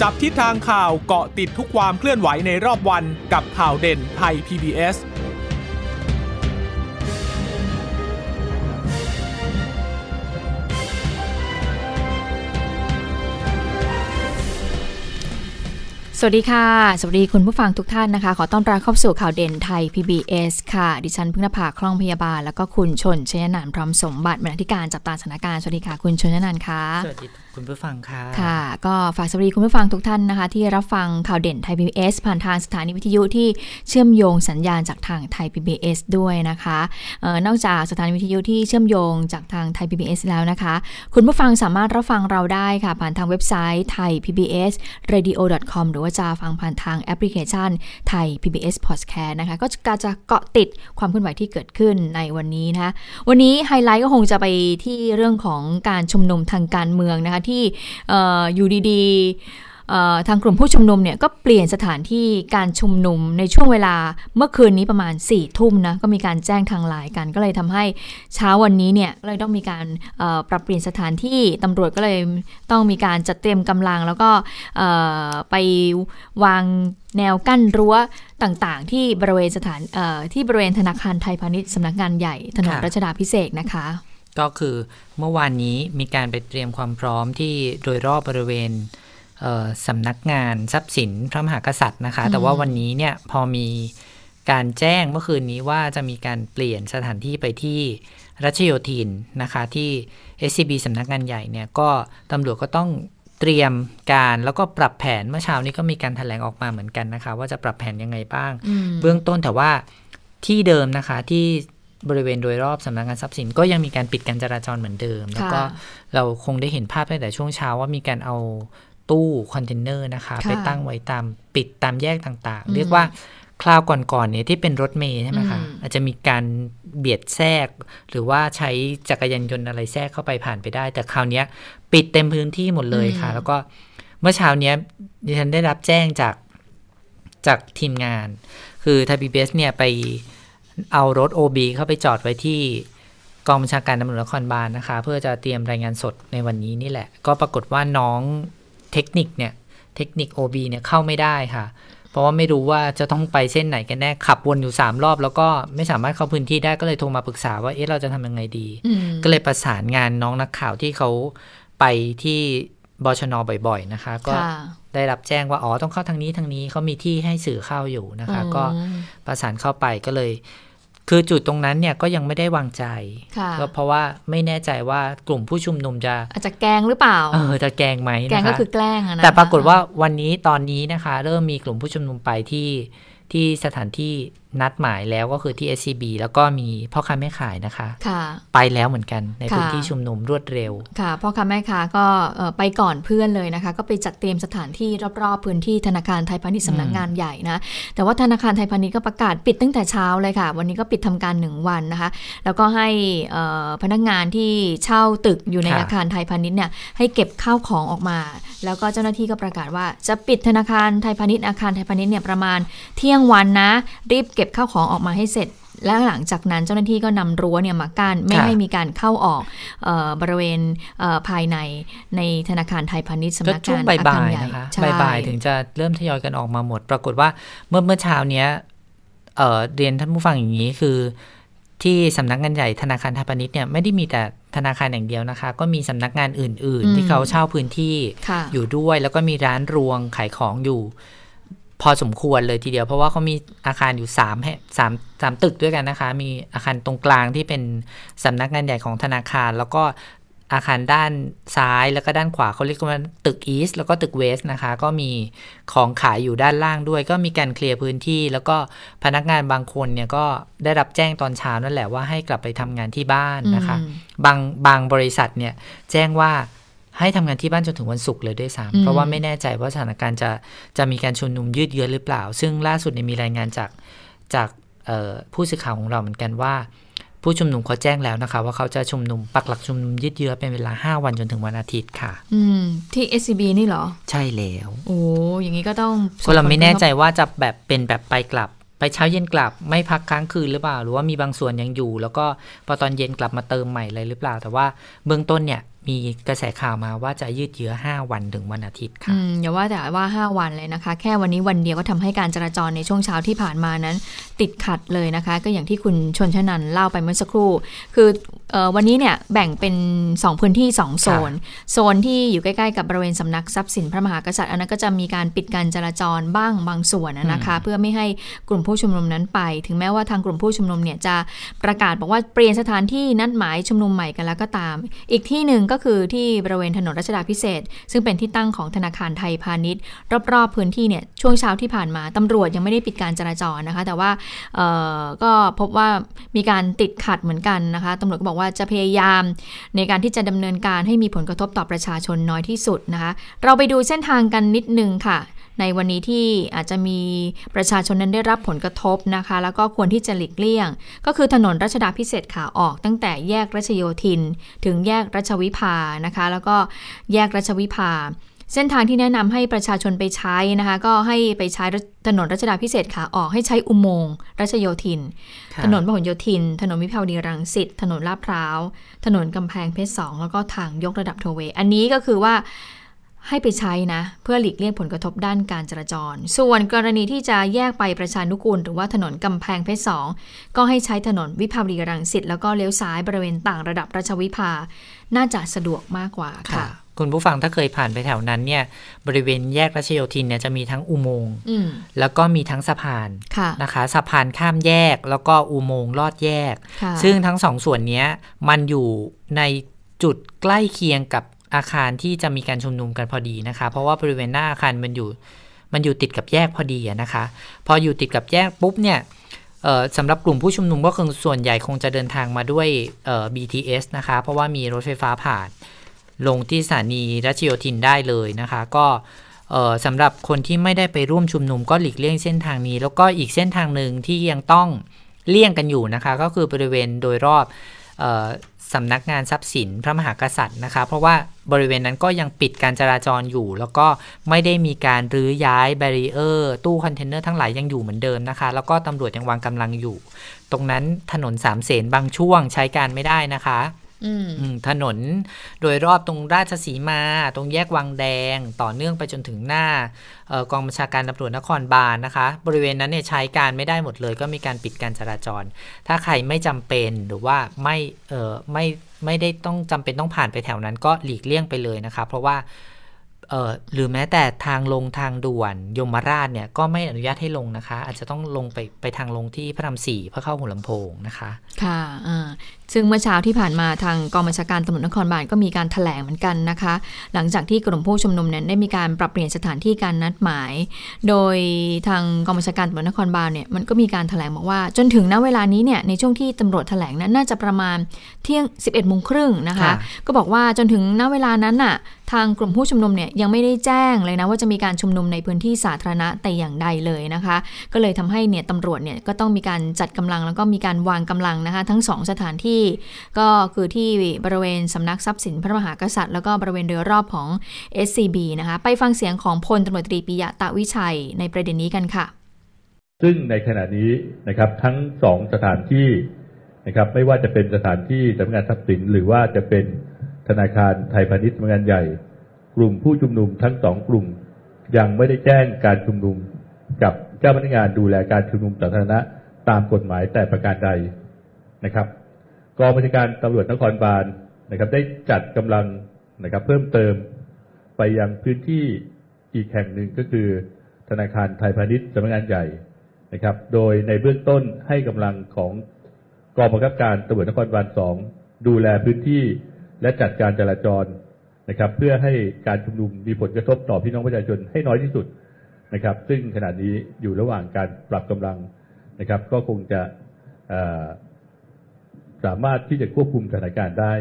จับทิศทางข่าวเกาะติดทุกความเคลื่อนไหวในรอบวันกับข่าวเด่นไทย PBSสวัสดีค่ะสวัสดีคุณผู้ฟังทุกท่านนะคะขอต้อนรับเข้าสู่ข่าวเด่นไทย PBS ค่ะดิฉันพึ่งนภาคล่องพยาบาลแล้วก็คุณชนชยนันท์พร้อมสมบัติบรรณาธิการจับตาสถานการณ์สวัสดีค่ะคุณชนชยนันท์ค่ะสวัสดีคุณผู้ฟังค่ะค่ะก็ฝากสวัสดีคุณผู้ฟังทุกท่านนะคะที่รับฟังข่าวเด่นไทย PBS ผ่านทางสถานีวิทยุที่เชื่อมโยงสัญญาณจากทางไทย PBS ด้วยนะคะนอกจากสถานีวิทยุที่เชื่อมโยงจากทางไทย PBS แล้วนะคะคุณผู้ฟังสามารถรับฟังเราได้ค่ะผ่านทางเว็บไซต์ thaipbsradio.com หรือว่าจะฟังผ่านทางแอปพลิเคชันไทย PBS Podcast นะคะก็จะเกาะติดความเคลื่อนไหวที่เกิดขึ้นในวันนี้นะวันนี้ไฮไลท์ก็คงจะไปที่เรื่องของการชุมนุมทางการเมืองนะคะที่อยู่ดีๆทางกลุ่มผู้ชุมนุมเนี่ยก็เปลี่ยนสถานที่การชุมนุมในช่วงเวลาเมื่อคืนนี้ประมาณ 4 ทุ่มนะก็มีการแจ้งทางไลน์กันก็เลยทำให้เช้าวันนี้เนี่ยเลยต้องมีการปรับเปลี่ยนสถานที่ตำรวจก็เลยต้องมีการจัดเตรียมกำลังแล้วก็ไปวางแนวกั้นรั้วต่างๆที่บริเวณธนาคารไทยพาณิชย์สำนักงานใหญ่ถนนรัชดาภิเษกนะคะก็คือเมื่อวานนี้มีการไปเตรียมความพร้อมที่โดยรอบบริเวณสำนักงานทรัพย์สินพระมหากษัตริย์นะคะแต่ว่าวันนี้เนี่ยพอมีการแจ้งเมื่อคืนนี้ว่าจะมีการเปลี่ยนสถานที่ไปที่รัชโยธินนะคะที่ SCB สำนักงานใหญ่เนี่ยก็ตำรวจก็ต้องเตรียมการแล้วก็ปรับแผนเมื่อเช้านี้ก็มีการแถลงออกมาเหมือนกันนะคะว่าจะปรับแผนยังไงบ้างเบื้องต้นแต่ว่าที่เดิมนะคะที่บริเวณโดยรอบสำนักงานทรัพย์สินก็ยังมีการปิดการจราจรเหมือนเดิมแล้วก็เราคงได้เห็นภาพตั้งแต่ช่วงเช้าว่ามีการเอาตู้คอนเทนเนอร์นะคะไปตั้งไว้ตามปิดตามแยกต่างๆเรียกว่าคราวก่อนๆเนี่ยที่เป็นรถเมล์ใช่ไหมคะอาจจะมีการเบียดแทรกหรือว่าใช้จักรยานยนต์อะไรแทรกเข้าไปผ่านไปได้แต่คราวนี้ปิดเต็มพื้นที่หมดเลยค่ะแล้วก็เมื่อเช้านี้ดิฉันได้รับแจ้งจากทีมงานคือไทย PBS เนี่ยไปเอารถ OB เข้าไปจอดไว้ที่กองบัญชาการตำรวจนครบาลนะคะเพื่อจะเตรียมรายงานสดในวันนี้นี่แหละก็ปรากฏว่าน้องเทคนิค OB เนี่ยเข้าไม่ได้ค่ะเพราะว่าไม่รู้ว่าจะต้องไปเส้นไหนกันแน่ขับวนอยู่3รอบแล้วก็ไม่สามารถเข้าพื้นที่ได้ก็เลยโทรมาปรึกษาว่าเอ๊ะเราจะทำยังไงดีก็เลยประสานงานน้องนักข่าวที่เขาไปที่บชน.บ่อยๆนะคะก็ได้รับแจ้งว่าอ๋อต้องเข้าทางนี้เขามีที่ให้สื่อเข้าอยู่นะคะก็ประสานเข้าไปก็เลยคือจุดตรงนั้นเนี่ยก็ยังไม่ได้วางใจก็เพราะว่าไม่แน่ใจว่ากลุ่มผู้ชุมนุมอาจจะแกล้งหรือเปล่าจะแกล้งไหมแกล้งก็คือแกล้งนะแต่ปรากฏว่าวันนี้ตอนนี้นะคะเริ่มมีกลุ่มผู้ชุมนุมไปที่สถานที่นัดหมายแล้วก็คือที่ SCB แล้วก็มีพ่อค้าแม่ขายนะคะไปแล้วเหมือนกันในพื้นที่ชุมนุมรวดเร็วค่ะพ่อค้าแม่ค้าก็ไปก่อนเพื่อนเลยนะคะก็ไปจัดเตรียมสถานที่รอบๆพื้นที่ธนาคารไทยพาณิชย์สำนักงานใหญ่นะแต่ว่าธนาคารไทยพาณิชย์ก็ประกาศปิดตั้งแต่เช้าเลยค่ะวันนี้ก็ปิดทำการ1วันนะคะแล้วก็ให้พนักงานที่เช่าตึกอยู่ในอาคารไทยพาณิชย์เนี่ยให้เก็บข้าวของออกมาแล้วก็เจ้าหน้าที่ก็ประกาศว่าจะปิดธนาคารไทยพาณิชย์อาคารไทยพาณิชย์เนี่ยประมาณเที่ยงวันนะรีบเก็บข้าวของออกมาให้เสร็จแล้วหลังจากนั้นเจ้าหน้าที่ก็นำรั้วเนี่ยมากั้นไม่ให้มีการเข้าออกบริเวณภายในธนาคารไทยพาณิชย์สำนักงานช่วงบ่ายๆนะคะบ่ายๆถึงจะเริ่มทยอยกันออกมาหมดปรากฏว่าเมื่อเช้าเนี้ยเรียนท่านผู้ฟังอย่างนี้คือที่สำนักงานใหญ่ธนาคารไทยพาณิชย์เนี่ยไม่ได้มีแต่ธนาคารอย่างเดียวนะคะก็มีสำนักงานอื่นๆที่เขาเช่าพื้นที่อยู่ด้วยแล้วก็มีร้านรวงขายของอยู่พอสมควรเลยทีเดียวเพราะว่าเขามีอาคารอยู่3ตึกด้วยกันนะคะมีอาคารตรงกลางที่เป็นสำนักงานใหญ่ของธนาคารแล้วก็อาคารด้านซ้ายแล้วก็ด้านขวาเขาเรียกว่าตึกอีสต์แล้วก็ตึกเวสต์นะคะก็มีของขายอยู่ด้านล่างด้วยก็มีการเคลียร์พื้นที่แล้วก็พนักงานบางคนเนี่ยก็ได้รับแจ้งตอนเช้านั่นแหละว่าให้กลับไปทำงานที่บ้านนะคะบางบริษัทเนี่ยแจ้งว่าให้ทำงานที่บ้านจนถึงวันศุกร์เลยด้วยซ้ำเพราะว่าไม่แน่ใจว่าสถานการณ์จะมีการชุมนุมยืดเยื้อหรือเปล่าซึ่งล่าสุดมีรายงานจากผู้สื่อข่าวของเราเหมือนกันว่าผู้ชุมนุมเขาแจ้งแล้วนะคะว่าเขาจะชุมนุมปักหลักชุมนุมยืดเยื้อเป็นเวลา5วันจนถึงวันอาทิตย์ค่ะที่ SCB นี่เหรอใช่แล้วโอ้อย่างนี้ก็ต้องเราไม่แน่ใจว่าจะแบบเป็นแบบไปกลับไปเช้าเย็นกลับไม่พักค้างคืนหรือเปล่าหรือว่ามีบางส่วนยังอยู่แล้วก็พอตอนเย็นกลับมาเติมใหม่เลยหรือเปล่าแต่ว่าเบื้องต้นเนี่ย มีกระแสข่าวมาว่าจะยืดเยื้อ5วันถึงวันอาทิตย์ค่ะอย่าว่าแต่ว่า5วันเลยนะคะแค่วันนี้วันเดียวก็ทำให้การจราจรในช่วงเช้าที่ผ่านมานั้นติดขัดเลยนะคะก็อย่างที่คุณชนชนันเล่าไปเมื่อสักครู่คือวันนี้เนี่ยแบ่งเป็น2พื้นที่2โซนโซนที่อยู่ใกล้ๆกับบริเวณสำนักทรัพย์สินพระมหากษัตริย์อันนั้นก็จะมีการปิดการจราจรบ้างบางส่วนนะคะเพื่อไม่ให้กลุ่มผู้ชุมนุมนั้นไปถึงแม้ว่าทางกลุ่มผู้ชุมนุมเนี่ยจะประกาศบอกว่าเปลี่ยนสถานที่นัดหมายชุมนุมใหม่กันแล้วก็ตามอีกที่นึงก็คือที่บริเวณถนนรัชดาภิเษกซึ่งเป็นที่ตั้งของธนาคารไทยพาณิชย์รอบๆพื้นที่เนี่ยช่วงเช้าที่ผ่านมาตำรวจยังไม่ได้ปิดการจราจรนะคะแต่ว่าก็พบว่ามีการติดขัดเหมือนกันนะคะตำรวจก็บอกว่าจะพยายามในการที่จะดำเนินการให้มีผลกระทบต่อประชาชนน้อยที่สุดนะคะเราไปดูเส้นทางกันนิดนึงค่ะในวันนี้ที่อาจจะมีประชาชนนั้นได้รับผลกระทบนะคะแล้วก็ควรที่จะหลีกเลี่ยงก็คือถนนรัชดาภิเษกขาออกตั้งแต่แยกรัชโยธินถึงแยกรัชวิภานะคะแล้วก็แยกรัชวิภาเส้นทางที่แนะนำให้ประชาชนไปใช้นะคะก็ให้ไปใช้ถนนรัชดาภิเษกขาออกให้ใช้อุโมงค์รัชโยธินถนนพหลโยธินถนนวิภาวดีรังสิตถนนลาดพร้าวถนนกำแพงเพชร2แล้วก็ทางยกระดับโทเวอันนี้ก็คือว่าให้ไปใช้นะเพื่อหลีกเลี่ยงผลกระทบด้านการจราจรส่วนกรณีที่จะแยกไปประชานุกูลหรือว่าถนนกำแพงเพชร2ก็ให้ใช้ถนนวิภาวดีรังสิตแล้วก็เลี้ยวซ้ายบริเวณต่างระดับรัชวิภาน่าจะสะดวกมากกว่าค่ะคุณผู้ฟังถ้าเคยผ่านไปแถวนั้นเนี่ยบริเวณแยกรัชโยธินเนี่ยจะมีทั้งอุโมงค์แล้วก็มีทั้งสะพานนะคะสะพานข้ามแยกแล้วก็อุโมงค์ลอดแยกซึ่งทั้งสองส่วนนี้มันอยู่ในจุดใกล้เคียงกับอาคารที่จะมีการชุมนุมกันพอดีนะคะเพราะว่าบริเวณหน้าอาคารมันอยู่ติดกับแยกพอดีนะคะพออยู่ติดกับแยกปุ๊บเนี่ยสำหรับกลุ่มผู้ชุมนุมก็คือส่วนใหญ่คงจะเดินทางมาด้วยBTS นะคะเพราะว่ามีรถไฟฟ้าผ่านลงที่สถานีรัชโยธินได้เลยนะคะก็สำหรับคนที่ไม่ได้ไปร่วมชุมนุมก็หลีกเลี่ยงเส้นทางนี้แล้วก็อีกเส้นทางหนึ่งที่ยังต้องเลี่ยงกันอยู่นะคะก็คือบริเวณโดยรอบสำนักงานทรัพย์สินพระมหากษัตริย์นะคะเพราะว่าบริเวณนั้นก็ยังปิดการจราจรอยู่แล้วก็ไม่ได้มีการรื้อย้ายแบรีเออร์ตู้คอนเทนเนอร์ทั้งหลายยังอยู่เหมือนเดิมนะคะแล้วก็ตำรวจยังวางกำลังอยู่ตรงนั้นถนนสามเสนบางช่วงใช้การไม่ได้นะคะถนนโดยรอบตรงราชสีมาตรงแยกวังแดงต่อเนื่องไปจนถึงหน้ากองบัญชาการตำรวจนครบาลนะคะบริเวณนั้นเนี่ยใช้การไม่ได้หมดเลยก็มีการปิดการจราจรถ้าใครไม่จำเป็นหรือว่าไม่ได้ต้องจำเป็นต้องผ่านไปแถวนั้นก็หลีกเลี่ยงไปเลยนะคะเพราะว่าหรือแม้แต่ทางลงทางด่วนยมราชเนี่ยก็ไม่อนุญาตให้ลงนะคะอาจจะต้องลงไปทางลงที่พระราม4เพื่อเข้าหัวลำโพงนะคะค่ะซึ่งเมื่อเช้าที่ผ่านมาทางกองบัญชาการตำรวจนครบาลก็มีการแถลงเหมือนกันนะคะหลังจากที่กลุ่มผู้ชุมนุมนั้นได้มีการปรับเปลี่ยนสถานที่การนัดหมายโดยทางกองบัญชาการตำรวจนครบาลเนี่ยมันก็มีการแถลงบอกว่าจนถึงณเวลานี้เนี่ยในช่วงที่ตำรวจแถลงนั้นน่าจะประมาณเที่ยง 11:30 น. นะคะก็บอกว่าจนถึงณเวลานั้นน่ะทางกลุ่มผู้ชุมนุมเนี่ยยังไม่ได้แจ้งเลยนะว่าจะมีการชุมนุมในพื้นที่สาธารณะแต่อย่างใดเลยนะคะก็เลยทำให้เนี่ยตำรวจเนี่ยก็ต้องมีการจัดกำลังแล้วก็มีการวางกำลังนะคะทั้ง2สถานที่ก็คือที่บริเวณสำนักทรัพย์สินพระมหากษัตริย์แล้วก็บริเวณโดยรอบของ SCB นะคะไปฟังเสียงของพลตำรวจตรีปิยะตะวิชัยในประเด็นนี้กันค่ะซึ่งในขณะนี้นะครับทั้ง2สถานที่นะครับไม่ว่าจะเป็นสถานที่สำนักงานทรัพย์สินหรือว่าจะเป็นธนาคารไทยพาณิชย์สำนักงานใหญ่กลุ่มผู้ชุมนุมทั้ง2กลุ่มยังไม่ได้แจ้งการชุมนุมกับเจ้าพนักงานดูแลการชุมนุมสาธารณะตามกฎหมายแต่ประการใดนะครับกองบัญชาการตำรวจนครบาลนะครับได้จัดกำลังนะครับเพิ่มเติมไปยังพื้นที่อีกแห่งหนึ่งก็คือธนาคารไทยพาณิชย์สำนักงานใหญ่นะครับโดยในเบื้องต้นให้กำลังของกองบังคับการตำรวจนครบาล2ดูแลพื้นที่และจัดการจราจรนะครับเพื่อให้การชุมนุมมีผลกระทบต่อพี่น้องประชาชนให้น้อยที่สุดนะครับซึ่งขณะนี้อยู่ระหว่างการปรับกำลังนะครับก็คงจะสามารถที่จะควบคุมสถานการณ์ได้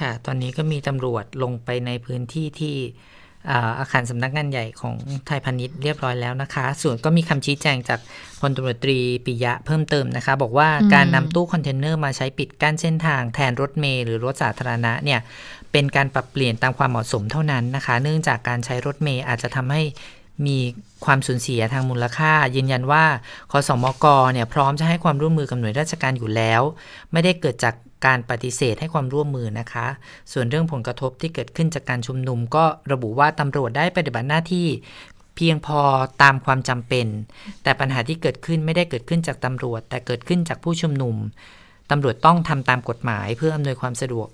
ค่ะตอนนี้ก็มีตำรวจลงไปในพื้นที่ที่อาคารสำนักงานใหญ่ของไทยพาณิชย์เรียบร้อยแล้วนะคะส่วนก็มีคำชี้แจงจากพลตำรวจตรีปิยะเพิ่มเติมนะคะบอกว่าการนำตู้คอนเทนเนอร์มาใช้ปิดกั้นเส้นทางแทนรถเมล์หรือรถสาธารณะเนี่ยเป็นการปรับเปลี่ยนตามความเหมาะสมเท่านั้นนะคะเนื่องจากการใช้รถเมล์อาจจะทำให้มีความสูญเสียทางมูลค่ายืนยันว่าคสมก.เนี่ยพร้อมจะให้ความร่วมมือกับหน่วยราชการอยู่แล้วไม่ได้เกิดจาก การปฏิเสธให้ความร่วมมือนะคะส่วนเรื่องผลกระทบที่เกิดขึ้นจากการชุมนุมก็ระบุว่าตำรวจได้ปฏิบัติหน้าที่เพียงพอตามความจำเป็นแต่ปัญหาที่เกิดขึ้นไม่ได้เกิดขึ้นจากตำรวจแต่เกิดขึ้นจากผู้ชุมนุมตำรวจต้องทำตามกฎหมายเพื่ออำนวยความสะดวก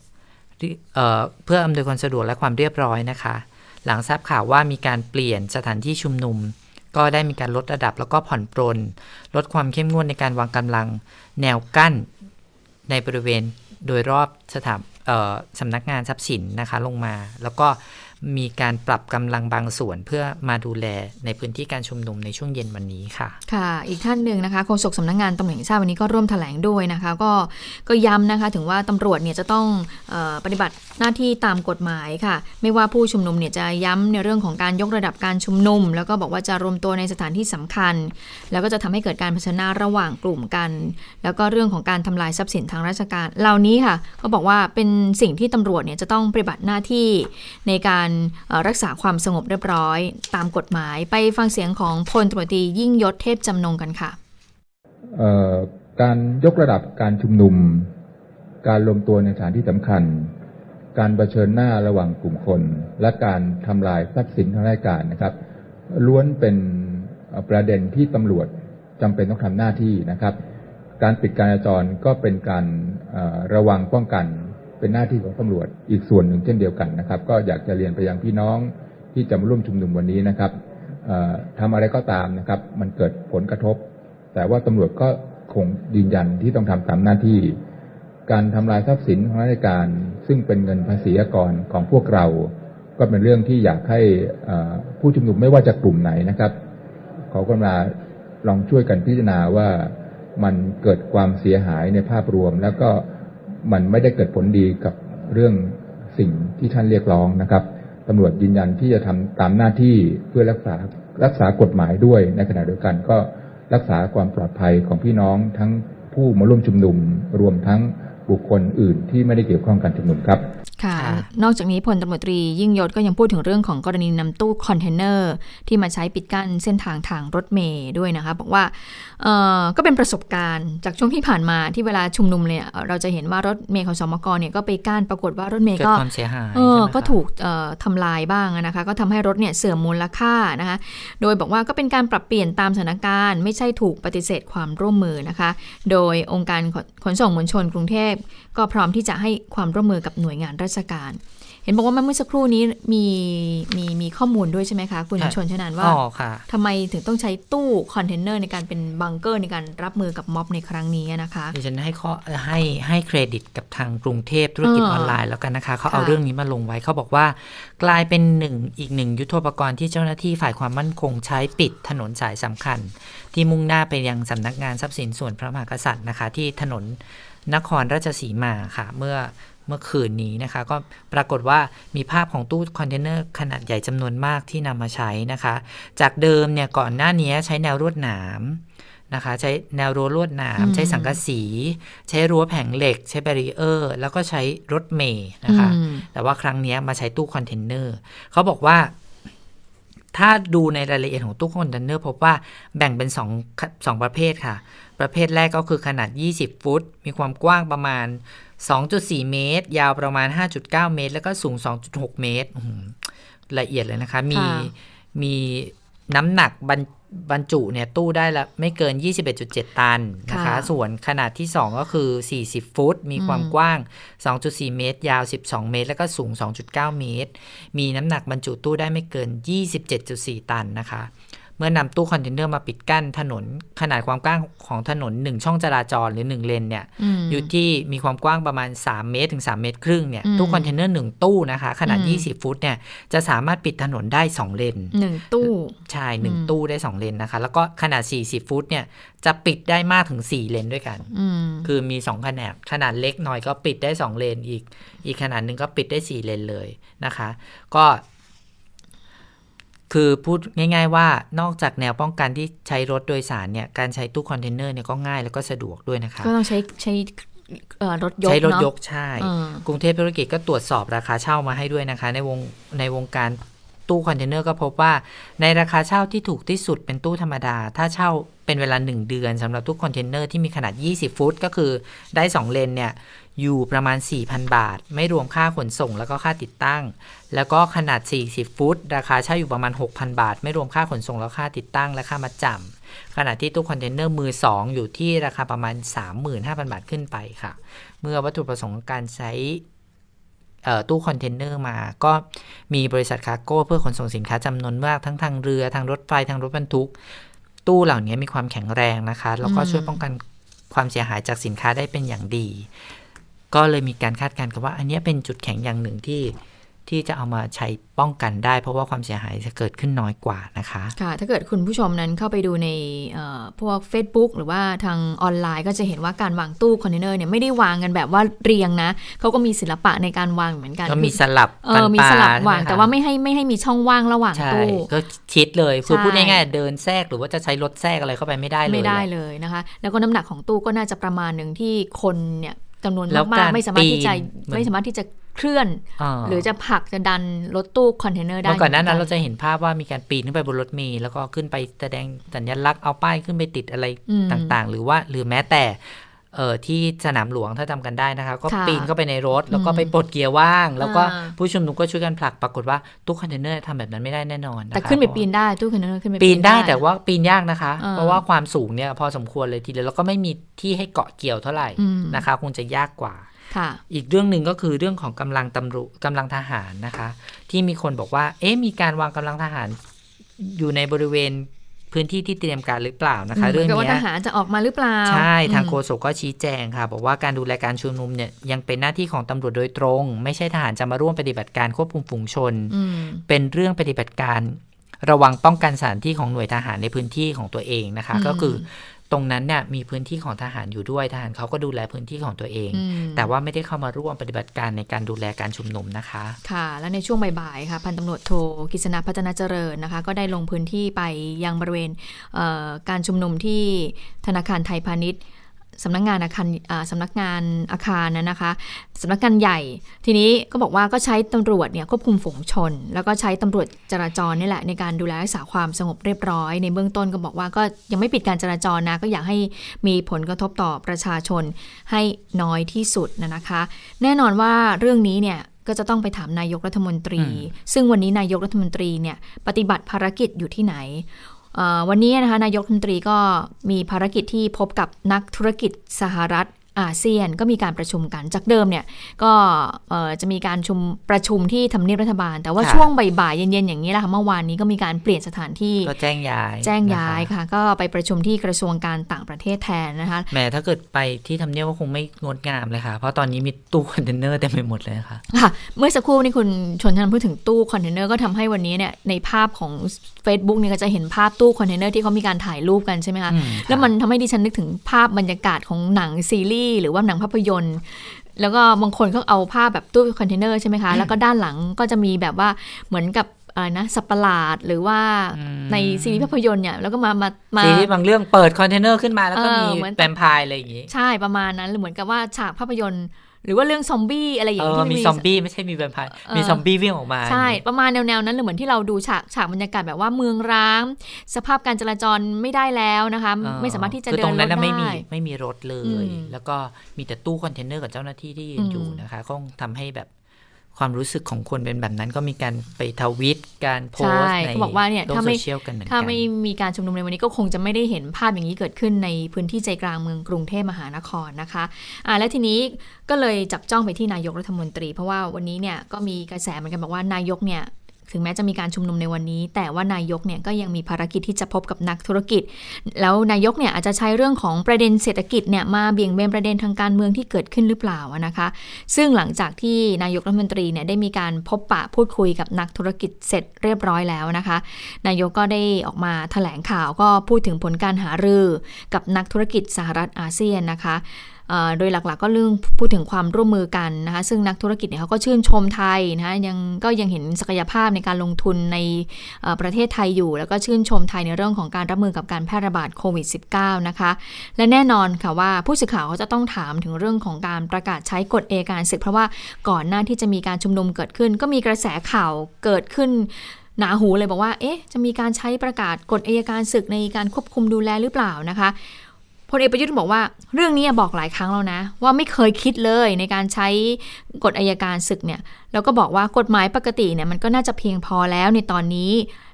และความเรียบร้อยนะคะหลังทราบข่าวว่ามีการเปลี่ยนสถานที่ชุมนุมก็ได้มีการลดระดับแล้วก็ผ่อนปรนลดความเข้มงวดในการวางกำลังแนวกั้นในบริเวณโดยรอบสำนักงานทรัพย์สินนะคะลงมาแล้วก็มีการปรับกำลังบางส่วนเพื่อมาดูแลในพื้นที่การชุมนุมในช่วงเย็นวันนี้ค่ะค่ะอีกท่านหนึ่งนะคะโฆษกสำนักงานตำรวจแห่งชาติวันนี้ก็ร่วมแถลงด้วยนะคะก็ย้ำนะคะถึงว่าตำรวจเนี่ยจะต้องปฏิบัติหน้าที่ตามกฎหมายค่ะไม่ว่าผู้ชุมนุมเนี่ยจะย้ำในเรื่องของการยกระดับการชุมนุมแล้วก็บอกว่าจะรวมตัวในสถานที่สำคัญแล้วก็จะทำให้เกิดการเผชิญหน้าระหว่างกลุ่มกันแล้วก็เรื่องของการทำลายทรัพย์สินทางราชการเหล่านี้ค่ะก็บอกว่าเป็นสิ่งที่ตำรวจเนี่ยจะต้องปฏิบัติหน้าที่ในการรักษาความสงบเรียบร้อยตามกฎหมายไปฟังเสียงของพลตำรวจตรียิ่งยศเทพจำนงกันค่ะการยกระดับการชุมนุมการรวมตัวในสถานที่สำคัญการเผชิญหน้าระหว่างกลุ่มคนและการทำลายทรัพย์สินทางราชการนะครับล้วนเป็นประเด็นที่ตำรวจจำเป็นต้องทำหน้าที่นะครับการปิดการจราจรก็เป็นการระวังป้องกันเป็นหน้าที่ของตำรวจอีกส่วนหนึ่งเช่นเดียวกันนะครับก็อยากจะเรียนไปยังพี่น้องที่จะมาร่วมชุมนุมวันนี้นะครับทำอะไรก็ตามนะครับมันเกิดผลกระทบแต่ว่าตำรวจก็คงยืนยันที่ต้องทำตามหน้าที่การทำลายทรัพย์สินของราชการซึ่งเป็นเงินภาษีอากรของพวกเราก็เป็นเรื่องที่อยากให้ผู้ชุมนุมไม่ว่าจะกลุ่มไหนนะครับเขาก็มาลองช่วยกันพิจารณาว่ามันเกิดความเสียหายในภาพรวมแล้วก็มันไม่ได้เกิดผลดีกับเรื่องสิ่งที่ท่านเรียกร้องนะครับตำรวจยืนยันที่จะทำตามหน้าที่เพื่อรักษากฎหมายด้วยในขณะเดียวกันก็รักษาความปลอดภัยของพี่น้องทั้งผู้มาร่วมชุมนุมรวมทั้งบุคคลอื่นที่ไม่ได้เกี่ยวข้องกับการชุมนุมครับค่ะนอกจากนี้พลตำรวจตรียิ่งยศก็ยังพูดถึงเรื่องของกรณีนำตู้คอนเทนเนอร์ที่มาใช้ปิดกั้นเส้นทางทางรถเมล์ด้วยนะคะบอกว่าก็เป็นประสบการณ์จากช่วงที่ผ่านมาที่เวลาชุมนุมเนี่ยเราจะเห็นว่ารถเมล์ขสมกเนี่ยก็ไปกั้นปรากฏว่ารถเมล์ก็เกิดความเสียหายก็ถูกทำลายบ้างนะคะก็ทำให้รถเนี่ยเสื่อมมูลค่านะคะโดยบอกว่าก็เป็นการปรับเปลี่ยนตามสถานการณ์ไม่ใช่ถูกปฏิเสธความร่วมมือนะคะโดยองค์การขนส่งมวลชนกรุงเทพก็พร้อมที่จะให้ความร่วมมือกับหน่วยงานราชการเห็นบอกว่าเมื่อสักครู่นี้มีข้อมูลด้วยใช่ไหมคะคุณชนชนันว่าทำไมถึงต้องใช้ตู้คอนเทนเนอร์ในการเป็นบังเกอร์ในการรับมือกับม็อบในครั้งนี้นะคะดิฉันให้เครดิตกับทางกรุงเทพธุรกิจออนไลน์แล้วกันนะคะเขาเอาเรื่องนี้มาลงไว้เขาบอกว่ากลายเป็นอีกหนึ่งยุทโธปกรณ์ที่เจ้าหน้าที่ฝ่ายความมั่นคงใช้ปิดถนนสายสำคัญที่มุ่งหน้าไปยังสำนักงานทรัพย์สินส่วนพระมหากษัตริย์นะคะที่ถนนนครราชสีมาค่ะเมื่อคืนนี้นะคะก็ปรากฏว่ามีภาพของตู้คอนเทนเนอร์ขนาดใหญ่จำนวนมากที่นำมาใช้นะคะจากเดิมเนี่ยก่อนหน้านี้ใช้แนวลวดหนามนะคะใช้แนวรั้วลวดหนามใช้สังกะสีใช้รั้วแผงเหล็กใช้แบรีเออร์แล้วก็ใช้รถเมล์นะคะแต่ว่าครั้งนี้มาใช้ตู้คอนเทนเนอร์เขาบอกว่าถ้าดูในรายละเอียดของตู้คอนเทนเนอร์พบว่าแบ่งเป็น2ประเภทค่ะประเภทแรกก็คือขนาด20ฟุตมีความกว้างประมาณ 2.4 เมตรยาวประมาณ 5.9 เมตรแล้วก็สูง 2.6 เมตรละเอียดเลยนะคะมีน้ำหนักบรรจุเนี่ยตู้ได้ละไม่เกิน 21.7 ตันนะคะส่วนขนาดที่2ก็คือ40ฟุตมีความกว้าง 2.4 เมตรยาว12เมตรแล้วก็สูง 2.9 เมตรมีน้ำหนักบรรจุตู้ได้ไม่เกิน 27.4 ตันนะคะเมื่อนำตู้คอนเทนเนอร์มาปิดกั้นถนนขนาดความกว้างของถนน1ช่องจราจรหรือ1เลนเนี่ยอยู่ที่มีความกว้างประมาณ3เมตรถึง3เมตรครึ่งเนี่ยตู้คอนเทนเนอร์1ตู้นะคะขนาด20ฟุตเนี่ยจะสามารถปิดถนนได้2เลน1ตู้ใช่1ตู้ได้2เลนนะคะแล้วก็ขนาด40ฟุตเนี่ยจะปิดได้มากถึง4เลนด้วยกันคือมี2ขนาดเล็กหน่อยก็ปิดได้2เลนอีกขนาดนึงก็ปิดได้4เลนเลยนะคะก็คือพูดง่ายๆว่านอกจากแนวป้องกันที่ใช้รถโดยสารเนี่ยการใช้ตู้คอนเทนเนอร์เนี่ยก็ง่ายแล้วก็สะดวกด้วยนะคะก็ต้องใช้รถยกเนาะใช้รถยกใช่กรุงเทพธุรกิจก็ตรวจสอบราคาเช่ามาให้ด้วยนะคะในวงการ ตู้คอนเทนเนอร์ก็พบว่าในราคาเช่าที่ถูกที่สุดเป็นตู้ธรรมดาถ้าเช่าเป็นเวลา1เดือนสำหรับตู้คอนเทนเนอร์ที่มีขนาด20ฟุตก็คือได้2เลนเนี่ยอยู่ประมาณ 4,000 บาทไม่รวมค่าขนส่งแล้วก็ค่าติดตั้งแล้วก็ขนาด40ฟุตราคาเช่าอยู่ประมาณ 6,000 บาทไม่รวมค่าขนส่งแล้วค่าติดตั้งและค่ามัดจำขณะที่ตู้คอนเทนเนอร์มือ2อยู่ที่ราคาประมาณ 35,000 บาทขึ้นไปค่ะเมื่อวัตถุประสงค์การใช้ตู้คอนเทนเนอร์มาก็มีบริษัทคาร์โก้เพื่อขนส่งสินค้าจำนวนมากทั้งทางเรือทางรถไฟทางรถบรรทุกตู้เหล่านี้มีความแข็งแรงนะคะแล้วก็ช่วยป้องกันความเสียหายจากสินค้าได้เป็นอย่างดีก็เลยมีการคาดการณ์กันว่าอันนี้เป็นจุดแข็งอย่างหนึ่งที่จะเอามาใช้ป้องกันได้เพราะว่าความเสียหายจะเกิดขึ้นน้อยกว่านะคะค่ะถ้าเกิดคุณผู้ชมนั้นเข้าไปดูในพวก Facebook หรือว่าทางออนไลน์ก็จะเห็นว่าการวางตู้คอนเทนเนอร์เนี่ยไม่ได้วางกันแบบว่าเรียงนะเขาก็มีศิลปะในการวางเหมือนกันก็มีสลับมีสลับวางแต่ว่าไม่ให้มีช่องว่างระหว่างตู้ก็ชิดเลยคือพูดง่ายๆเดินแทรกหรือว่าจะใช้รถแทรกอะไรเข้าไปไม่ได้เลยนะคะแล้วก็น้ำหนักของตู้ก็น่าจะประมาณนึงที่คนเนี่ยจำนวนมากไม่สามารถที่จะเคลื่อนหรือจะผลักจะดันรถตู้คอนเทนเนอร์ได้เมื่อก่อนนั้นเราจะเห็นภาพว่ามีการปีนขึ้นไปบนรถเมล์แล้วก็ขึ้นไปแสดงสัญลักษณ์เอาป้ายขึ้นไปติดอะไรต่างๆหรือแม้แต่ที่สนามหลวงถ้าจำกันได้นะคะก็ปีนเข้าไปในรถแล้วก็ไปปลดเกียร์ว่างแล้วก็ผู้ชุมนุมก็ช่วยกันผลักปรากฏว่าตู้คอนเทนเนอร์ทำแบบนั้นไม่ได้แน่นอนแต่ขึ้นไปปีนได้ตู้คอนเทนเนอร์ขึ้นไปปีนได้แต่ว่าปีนยากนะคะเพราะว่าความสูงเนี่ยพอสมควรเลยทีเดียวแล้วก็ไม่มีที่ให้เกาะเกี่ยวเท่าไหร่นะคะคงจะยากกว่าอีกเรื่องหนึ่งก็คือเรื่องของกำลังทหารนะคะที่มีคนบอกว่าเอ๊ะมีการวางกำลังทหารอยู่ในบริเวณพื้นที่ที่เตรียมการหรือเปล่านะคะเรื่องนี้ทหารจะออกมาหรือเปล่าใช่ทางโฆษกก็ชี้แจงค่ะบอกว่าการดูแลการชุมนุมเนี่ยยังเป็นหน้าที่ของตำรวจโดยตรงไม่ใช่ทหารจะมาร่วมปฏิบัติการควบคุมฝูงชนเป็นเรื่องปฏิบัติการระวังป้องกันสถานที่ของหน่วยทหารในพื้นที่ของตัวเองนะคะก็คือตรงนั้นเนี่ยมีพื้นที่ของทหารอยู่ด้วยทหารเขาก็ดูแลพื้นที่ของตัวเองแต่ว่าไม่ได้เข้ามาร่วมปฏิบัติการในการดูแลการชุมนุมนะคะค่ะและในช่วงบ่ายๆค่ะพันตำรวจโทกฤษณะพัฒนาเจริญนะคะก็ได้ลงพื้นที่ไปยังบริเวณการชุมนุมที่ธนาคารไทยพาณิชย์สำนักงานอาคารนะคะสำนักงานใหญ่ทีนี้ก็บอกว่าก็ใช้ตำรวจเนี่ยควบคุมฝูงชนแล้วก็ใช้ตำรวจจราจรนี่แหละในการดูแลรักษาความสงบเรียบร้อยในเบื้องต้นก็บอกว่าก็ยังไม่ปิดการจราจรนะก็อยากให้มีผลกระทบต่อประชาชนให้น้อยที่สุดนะคะแน่นอนว่าเรื่องนี้เนี่ยก็จะต้องไปถามนายกรัฐมนตรีซึ่งวันนี้นายกรัฐมนตรีเนี่ยปฏิบัติภารกิจอยู่ที่ไหนวันนี้นะคะนายกรัฐมนตรีก็มีภารกิจที่พบกับนักธุรกิจสหรัฐอาเซียนก็มีการประชุมกันจากเดิมเนี่ยก็จะมีการประชุมที่ทำเนียบรัฐบาลแต่ว่าช่วงบ่ายๆเย็นๆอย่างนี้แหละค่ะเมื่อวานนี้ก็มีการเปลี่ยนสถานที่ก็แจ้งย้ายค่ะก็ไปประชุมที่กระทรวงการต่างประเทศแทนนะคะแหมถ้าเกิดไปที่ทำเนียบก็คงไม่งดงามเลยค่ะเพราะตอนนี้มีตู้คอนเทนเนอร์เต็มไปหมดเลยค่ะเมื่อสักครู่นี่คุณชนชันพูดถึงตู้คอนเทนเนอร์ก็ทำให้วันนี้เนี่ยในภาพของ Facebook เนี่ยก็จะเห็นภาพตู้คอนเทนเนอร์ที่เขามีการถ่ายรูปกันใช่ไหมคะแล้วมันทำให้ดิฉันนึกถึงภาพบรรยากาศของหนังซีรีส์หรือว่าหนังภาพยนตร์แล้วก็บางคนเขาเอาภาพแบบตู้คอนเทนเนอร์ใช่ไหมคะแล้วก็ด้านหลังก็จะมีแบบว่าเหมือนกับอะไรนะสัปหลาดหรือว่าในซีรีส์ภาพยนตร์เนี่ยแล้วก็มาซีรีส์บางเรื่องเปิดคอนเทนเนอร์ขึ้นมาแล้วก็มีแวมไพร์อะไรอย่างงี้ใช่ประมาณนั้นเหมือนกับว่าฉากภาพยนตร์หรือว่าเรื่องซอมบี้อะไรอย่างที่มีซอมบี้ไม่ใช่มีแวมไพร์มีซอมบี้วิ่งออกมาใช่ประมาณแนวๆนั้นเหมือนที่เราดูฉากบรรยากาศแบบว่าเมืองร้างสภาพการจราจรไม่ได้แล้วนะคะไม่สามารถที่จะเดินได้ตรงนั้นไม่มีรถเลยแล้วก็มีแต่ตู้คอนเทนเนอร์กับเจ้าหน้าที่ที่ยืนอยู่นะคะก็ทำให้แบบความรู้สึกของคนเป็นแบบนั้นก็มีการไปทวิตการโพสต์ในโลกโซเชียลกันเหมือนกันถ้าไม่มีการชุมนุมในวันนี้ก็คงจะไม่ได้เห็นภาพอย่างนี้เกิดขึ้นในพื้นที่ใจกลางเมืองกรุงเทพมหานครนะคะและทีนี้ก็เลยจับจ้องไปที่นายกรัฐมนตรีเพราะว่าวันนี้เนี่ยก็มีกระแสเหมือนกันบอกว่านายกเนี่ยถึงแม้จะมีการชุมนุมในวันนี้แต่ว่านายกเนี่ยก็ยังมีภารกิจที่จะพบกับนักธุรกิจแล้วนายกเนี่ยอาจจะใช้เรื่องของประเด็นเศรษฐกิจเนี่ยมาเบี่ยงเบนประเด็นทางการเมืองที่เกิดขึ้นหรือเปล่านะคะซึ่งหลังจากที่นายกรัฐมนตรีเนี่ยได้มีการพบปะพูดคุยกับนักธุรกิจเสร็จเรียบร้อยแล้วนะคะนายกก็ได้ออกมาแถลงข่าวก็พูดถึงผลการหารือกับนักธุรกิจสหรัฐอาเซียนนะคะโดยหลักๆ ก็เรื่องพูดถึงความร่วมมือกันนะคะซึ่งนักธุรกิจเนี่ยเขาก็ชื่นชมไทยนะคะยังเห็นศักยภาพในการลงทุนในประเทศไทยอยู่แล้วก็ชื่นชมไทยในเรื่องของการรับมือกับการแพร่ระบาดโควิด -19 นะคะและแน่นอนค่ะว่าผู้สื่อข่าวเขาจะต้องถามถึงเรื่องของการประกาศใช้กฎเอการศึกเพราะว่าก่อนหน้าที่จะมีการชุมนุมเกิดขึ้นก็มีกระแสข่าวเกิดขึ้น หนาหูเลยบอกว่าเอ๊ะจะมีการใช้ประกาศกฎอัยการศึกในการควบคุมดูแลหรือเปล่านะคะพลเอกประยุทธ์บอกว่าเรื่องนี้บอกหลายครั้งแล้วนะว่าไม่เคยคิดเลยในการใช้กฎอัยการศึกเนี่ยแล้วก็บอกว่ากฎหมายปกติเนี่ยมันก็น่าจะเพียงพอแล้วในตอนนี้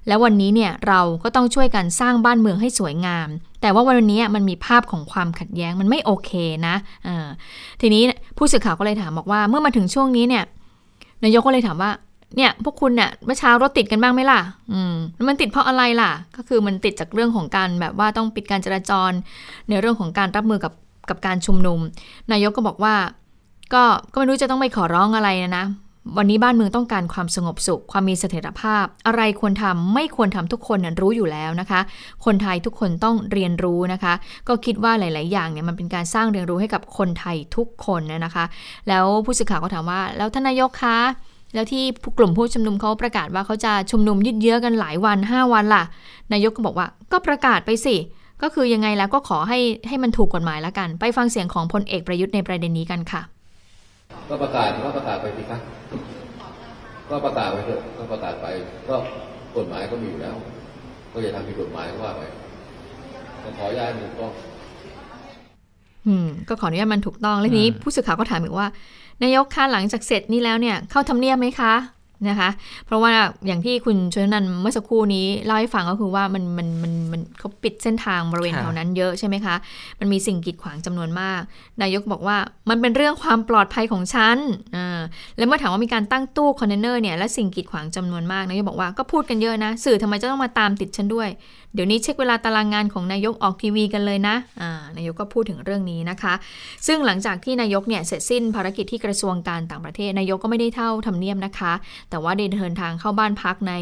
และวันนี้เนี่ยเราก็ต้องช่วยกันสร้างบ้านเมืองให้สวยงามแต่ว่าวันนี้มันมีภาพของความขัดแย้งมันไม่โอเคนะทีนี้ผู้สื่อข่าวก็เลยถามบอกว่าเมื่อมาถึงช่วงนี้เนี่ยนายกก็เลยถามว่าเนี่ยพวกคุณเนี่ยเมื่อเช้ารถติดกันบ้างไหมล่ะมันติดเพราะอะไรล่ะก็คือมันติดจากเรื่องของการแบบว่าต้องปิดการจราจรในเรื่องของการรับมือกับการชุมนุมนายกก็บอกว่าก็ไม่รู้จะต้องไปขอร้องอะไรนะวันนี้บ้านเมืองต้องการความสงบสุขความมีเสถียรภาพอะไรควรทำไม่ควรทำทุกคนนั้นรู้อยู่แล้วนะคะคนไทยทุกคนต้องเรียนรู้นะคะก็คิดว่าหลายๆอย่างเนี่ยมันเป็นการสร้างเรียนรู้ให้กับคนไทยทุกคนนะคะแล้วผู้สื่อข่าวก็ถามว่าแล้วท่านนายกคะแล้วที่กลุ่มผู้ชุมนุมเขาประกาศว่าเขาจะชุมนุมยืดเยื้อกันหลายวัน5วันล่ะนายกก็บอกว่าก็ประกาศไปสิก็คือยังไงแล้วก็ขอให้มันถูกกฎหมายละกันไปฟังเสียงของพลเอกประยุทธ์ในประเด็นนี้กันค่ะก็ประกาศไปสิครับก็ประกาศไปเถอะก็ประกาศไปก็กฎหมายก็มีอยู่แล้วก็อย่าทำผิดกฎหมายก็ว่าไปขออนุญาตถูกต้องก็ขออนุญาตมันถูกต้องแล้วนี้ผู้สื่อข่าวก็ถามอีกว่านายกคะหลังจากเสร็จนี้แล้วเนี่ยเข้าทำเนียบไหมคะนะคะเพราะว่าอย่างที่คุณชนนันท์เมื่อสักครู่นี้เล่าให้ฟังก็คือว่ามันเขาปิดเส้นทางบริเวณแถวนั้นเยอะใช่ไหมคะมันมีสิ่งกีดขวางจำนวนมากนายกบอกว่ามันเป็นเรื่องความปลอดภัยของฉันแล้วเมื่อถามว่ามีการตั้งตู้คอนเทนเนอร์เนี่ยและสิ่งกีดขวางจำนวนมากนายกบอกว่าก็พูดกันเยอะนะสื่อทำไมจะต้องมาตามติดฉันด้วยเดี๋ยวนี้เช็คเวลาตารางงานของนายกออกทีวีกันเลยนะนายกก็พูดถึงเรื่องนี้นะคะซึ่งหลังจากที่นายกเนี่ยเสร็จสิ้นภารกิจที่กระทรวงการต่างประเทศนายกก็ไม่ได้เข้าทำเนียบนะคะแต่ว่าได้เดินทางเข้าบ้านพักใน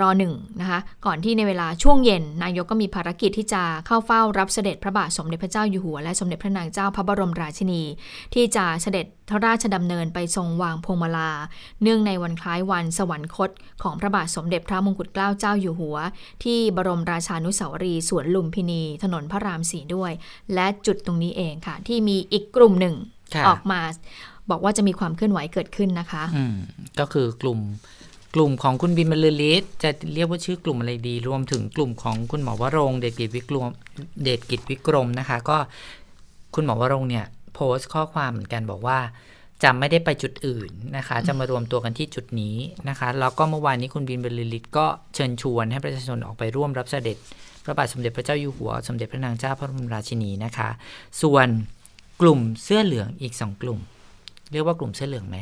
ร.1 นะคะก่อนที่ในเวลาช่วงเย็นนายกก็มีภารกิจที่จะเข้าเฝ้ารับเสด็จพระบาทสมเด็จพระเจ้าอยู่หัวและสมเด็จพระนางเจ้าพระบรมราชินีที่จะเสด็จพระราชดำเนินไปทรงวางพวงมาลาเนื่องในวันคล้ายวันสวรรคตของพระบาทสมเด็จพระมงกุฎเกล้าเจ้าอยู่หัวที่บรมราชานุสาวรีย์สวนลุมพินีถนนพระราม4ด้วยและจุดตรงนี้เองค่ะที่มีอีกกลุ่มหนึ่งออกมาบอกว่าจะมีความเคลื่อนไหวเกิดขึ้นนะคะก็คือกลุ่มของคุณบินบรรลือฤทธิ์จะเรียกว่าชื่อกลุ่มอะไรดีรวมถึงกลุ่มของคุณหมอวรงค์เดชกิจวิกรมนะคะก็คุณหมอวรงค์เนี่ยโพสต์ข้อความเหมือนกันบอกว่าจะไม่ได้ไปจุดอื่นนะคะจะมารวมตัวกันที่จุดนี้นะคะแล้วก็เมื่อวานนี้คุณบินบรรลือฤทธิ์ก็เชิญชวนให้ประชาชนออกไปร่วมรับเสด็จพระบาทสมเด็จพระเจ้าอยู่หัวสมเด็จพระนางเจ้าพระบรมราชินีนะคะส่วนกลุ่มเสื้อเหลืองอีก2กลุ่มเรียกว่ากลุ่มเสื้อเหลืองไหม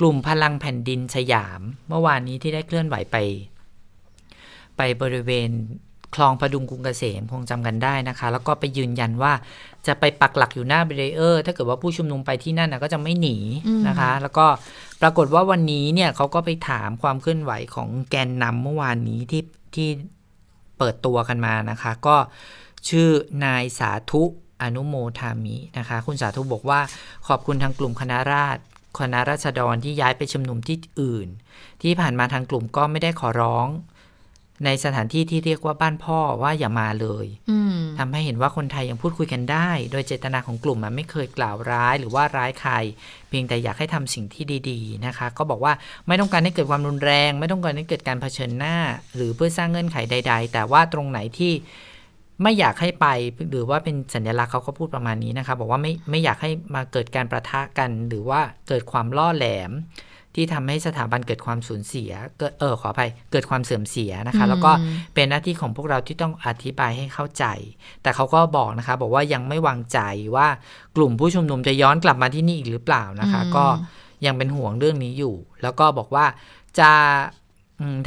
กลุ่มพลังแผ่นดินสยามเมื่อวานนี้ที่ได้เคลื่อนไหวไปบริเวณคลองพดุงกรุงเกษมคงจำกันได้นะคะแล้วก็ไปยืนยันว่าจะไปปักหลักอยู่หน้าแบรีเออร์ถ้าเกิดว่าผู้ชุมนุมไปที่นั่นก็จะไม่หนีนะคะแล้วก็ปรากฏว่าวันนี้เนี่ยเขาก็ไปถามความเคลื่อนไหวของแกนนำเมื่อวานนี้ที่เปิดตัวกันมานะคะก็ชื่อนายสาธุอนุโมทามินะคะคุณสาธุบอกว่าขอบคุณทางกลุ่มคณะราษฎรที่ย้ายไปชุมนุมที่อื่นที่ผ่านมาทางกลุ่มก็ไม่ได้ขอร้องในสถานที่ที่เรียกว่าบ้านพ่อว่าอย่ามาเลยทำให้เห็นว่าคนไทยยังพูดคุยกันได้โดยเจตนาของกลุ่มมันไม่เคยกล่าวร้ายหรือว่าร้ายใครเพียงแต่อยากให้ทำสิ่งที่ดีๆนะคะก็บอกว่าไม่ต้องการให้เกิดความรุนแรงไม่ต้องการให้เกิดการเผชิญหน้าหรือเพื่อสร้างเงื่อนไขใดๆแต่ว่าตรงไหนที่ไม่อยากให้ไปหรือว่าเป็นสัญลักษณ์เขาก็พูดประมาณนี้นะคะบอกว่าไม่อยากให้มาเกิดการประทะกันหรือว่าเกิดความล่อแหลมที่ทำให้สถาบันเกิดความสูญเสียเกิดความเสื่อมเสียนะคะแล้วก็เป็นหน้าที่ของพวกเราที่ต้องอธิบายให้เข้าใจแต่เขาก็บอกนะคะบอกว่ายังไม่วางใจว่ากลุ่มผู้ชุมนุมจะย้อนกลับมาที่นี่อีกหรือเปล่านะคะก็ยังเป็นห่วงเรื่องนี้อยู่แล้วก็บอกว่าจะ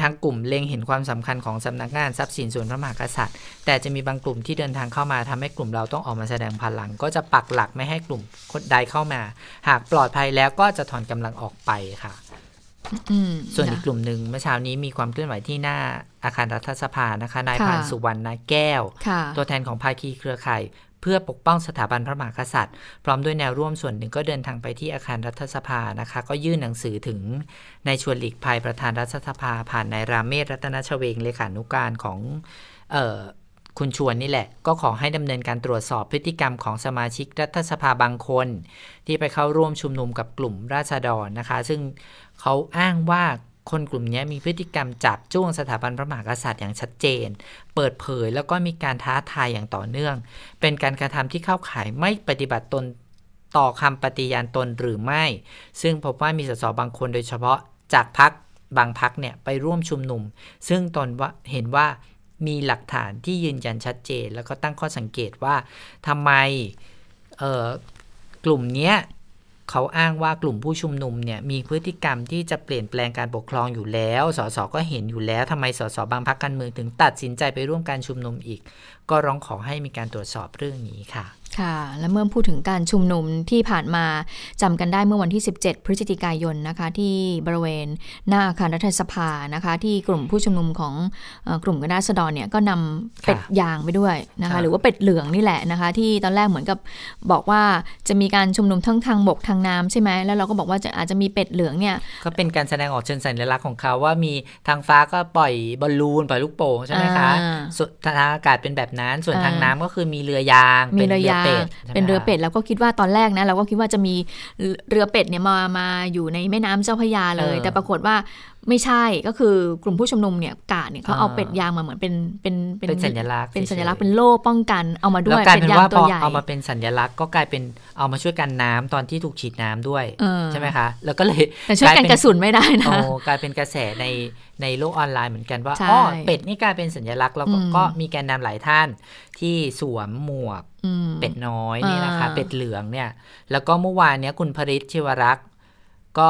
ทางกลุ่มเล็งเห็นความสำคัญของสำนักงานทรัพย์สินส่วนพระมหากษัตริย์แต่จะมีบางกลุ่มที่เดินทางเข้ามาทำให้กลุ่มเราต้องออกมาแสดงพลังก็จะปักหลักไม่ให้กลุ่มคนใดเข้ามาหากปลอดภัยแล้วก็จะถอนกำลังออกไปค่ะส่วนอีกกลุ่มหนึ่งเมื่อเช้านี้มีความเคลื่อนไหวที่หน้าอาคารรัฐสภานะคะนายพานสุวรรณแก้วตัวแทนของภาคีเครือข่ายเพื่อปกป้องสถาบันพระมหากษัตริย์พร้อมด้วยแนวร่วมส่วนหนึ่งก็เดินทางไปที่อาคารรัฐสภานะคะก็ยื่นหนังสือถึงนายชวนหลีกภัยประธานรัฐสภาผ่านนายราเมศรัตนชเวงเลขานุการของคุณชวนนี่แหละก็ขอให้ดำเนินการตรวจสอบพฤติกรรมของสมาชิกรัฐสภาบางคนที่ไปเข้าร่วมชุมนุมกับกลุ่มราษฎรนะคะซึ่งเขาอ้างว่า คนกลุ่มนี้มีพฤติกรรมจับจ้วงสถาบันพระมหากษัตริย์อย่างชัดเจนเปิดเผยแล้วก็มีการท้าทายอย่างต่อเนื่องเป็นการกระทำที่เข้าข่ายไม่ปฏิบัติตนต่อคำปฏิญาณตนหรือไม่ซึ่งพบว่ามีสสบางคนโดยเฉพาะจากพรรคบางพรรคเนี่ยไปร่วมชุมนุมซึ่งตนว่าเห็นว่ามีหลักฐานที่ยืนยันชัดเจนแล้วก็ตั้งข้อสังเกตว่าทำไมกลุ่มเนี้ยเขาอ้างว่ากลุ่มผู้ชุมนุมเนี่ยมีพฤติกรรมที่จะเปลี่ยนแปลงการปกครองอยู่แล้วสสก็เห็นอยู่แล้วทำไมสสบางพรรคการเมืองถึงตัดสินใจไปร่วมการชุมนุมอีกก็ร้องขอให้มีการตรวจสอบเรื่องนี้ค่ะค่ะและเมื่อพูดถึงการชุมนุมที่ผ่านมาจำกันได้เมื่อวันที่17พฤศจิกายนนะคะที่บริเวณหน้าอาคารรัฐสภานะคะที่กลุ่มผู้ชุมนุมของกลุ่มคณะราษฎรเนี่ยก็นำเป็ดยางไปด้วยนะคะหรือว่าเป็ดเหลืองนี่แหละนะคะที่ตอนแรกเหมือนกับบอกว่าจะมีการชุมนุมทั้งทางบกทางน้ำใช่ไหมแล้วเราก็บอกว่าอาจจะมีเป็ดเหลืองเนี่ยก็เป็นการแสดงออกเชิงสัญลักษณ์ของเขาว่ามีทางฟ้าก็ปล่อยบอลลูนปล่อยลูกโป่งใช่ไหมคะทางอากาศเป็นแบบนั้นส่วนทางน้ำก็คือมีเรือยางเป็นเรือเป็นเรือเป็ดแล้วก็คิดว่าตอนแรกนะเราก็คิดว่าจะมีเรือเป็ดเนี่ยมาอยู่ในแม่น้ำเจ้าพระยาเลยแต่ปรากฏว่าไม่ใช่ก็คือกลุ่มผู้ชุมนุมเนี่ยกาดเนี่ยเขาเอาเป็ดยางมาเหมือนเป็นสัญลักษณ์เป็นโล่ป้องกันเอามาด้วยเป็ดยางตัวใหญ่เอามาเป็นสัญลักษณ์ก็กลายเป็นเอามาช่วยกันน้ำตอนที่ถูกฉีดน้ำด้วยใช่ไหมคะแล้วก็เลยแต่ช่วยกันกระสุนไม่ได้นะกลายเป็นกระแสในโลกออนไลน์เหมือนกันว่าอ๋อเป็ดนี่กลายเป็นสัญลักษณ์แล้วก็มีแกนนำหลายท่านที่สวมหมวกเป็ดน้อยนี่นะคะเป็ดเหลืองเนี่ยแล้วก็เมื่อวานเนี้ยคุณพฤทธิ์ชิวรักษ์ก็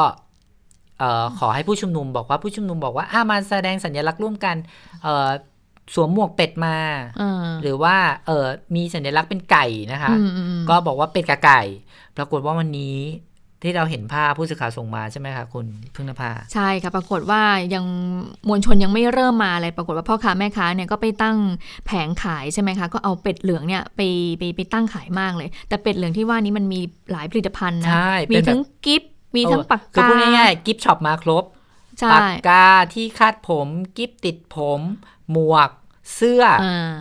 ขอให้ผู้ชุมนุมบอกว่ามาแสดงสัญลักษณ์ร่วมกันสวมหมวกเป็ดมาหรือว่ามีสัญลักษณ์เป็นไก่นะคะก็บอกว่าเป็ดกับไก่ปรากฏว่าวันนี้ที่เราเห็นภาพผู้สื่อข่าวส่งมาใช่ไหมคะคุณพึ่งนภาใช่ค่ะปรากฏว่ายังมวลชนยังไม่เริ่มมาอะไรปรากฏว่าพ่อค้าแม่ค้าเนี่ยก็ไปตั้งแผงขายใช่ไหมคะก็เอาเป็ดเหลืองเนี่ยไปตั้งขายมากเลยแต่เป็ดเหลืองที่ว่านี้มันมีหลายผลิตภัณฑ์นะมีทั้งกิ๊บมีทั้งปากกาคือพูดง่ายๆกิ๊บช็อปมาครบปากกาที่คาดผมกิ๊บติดผมหมวกเสื้อ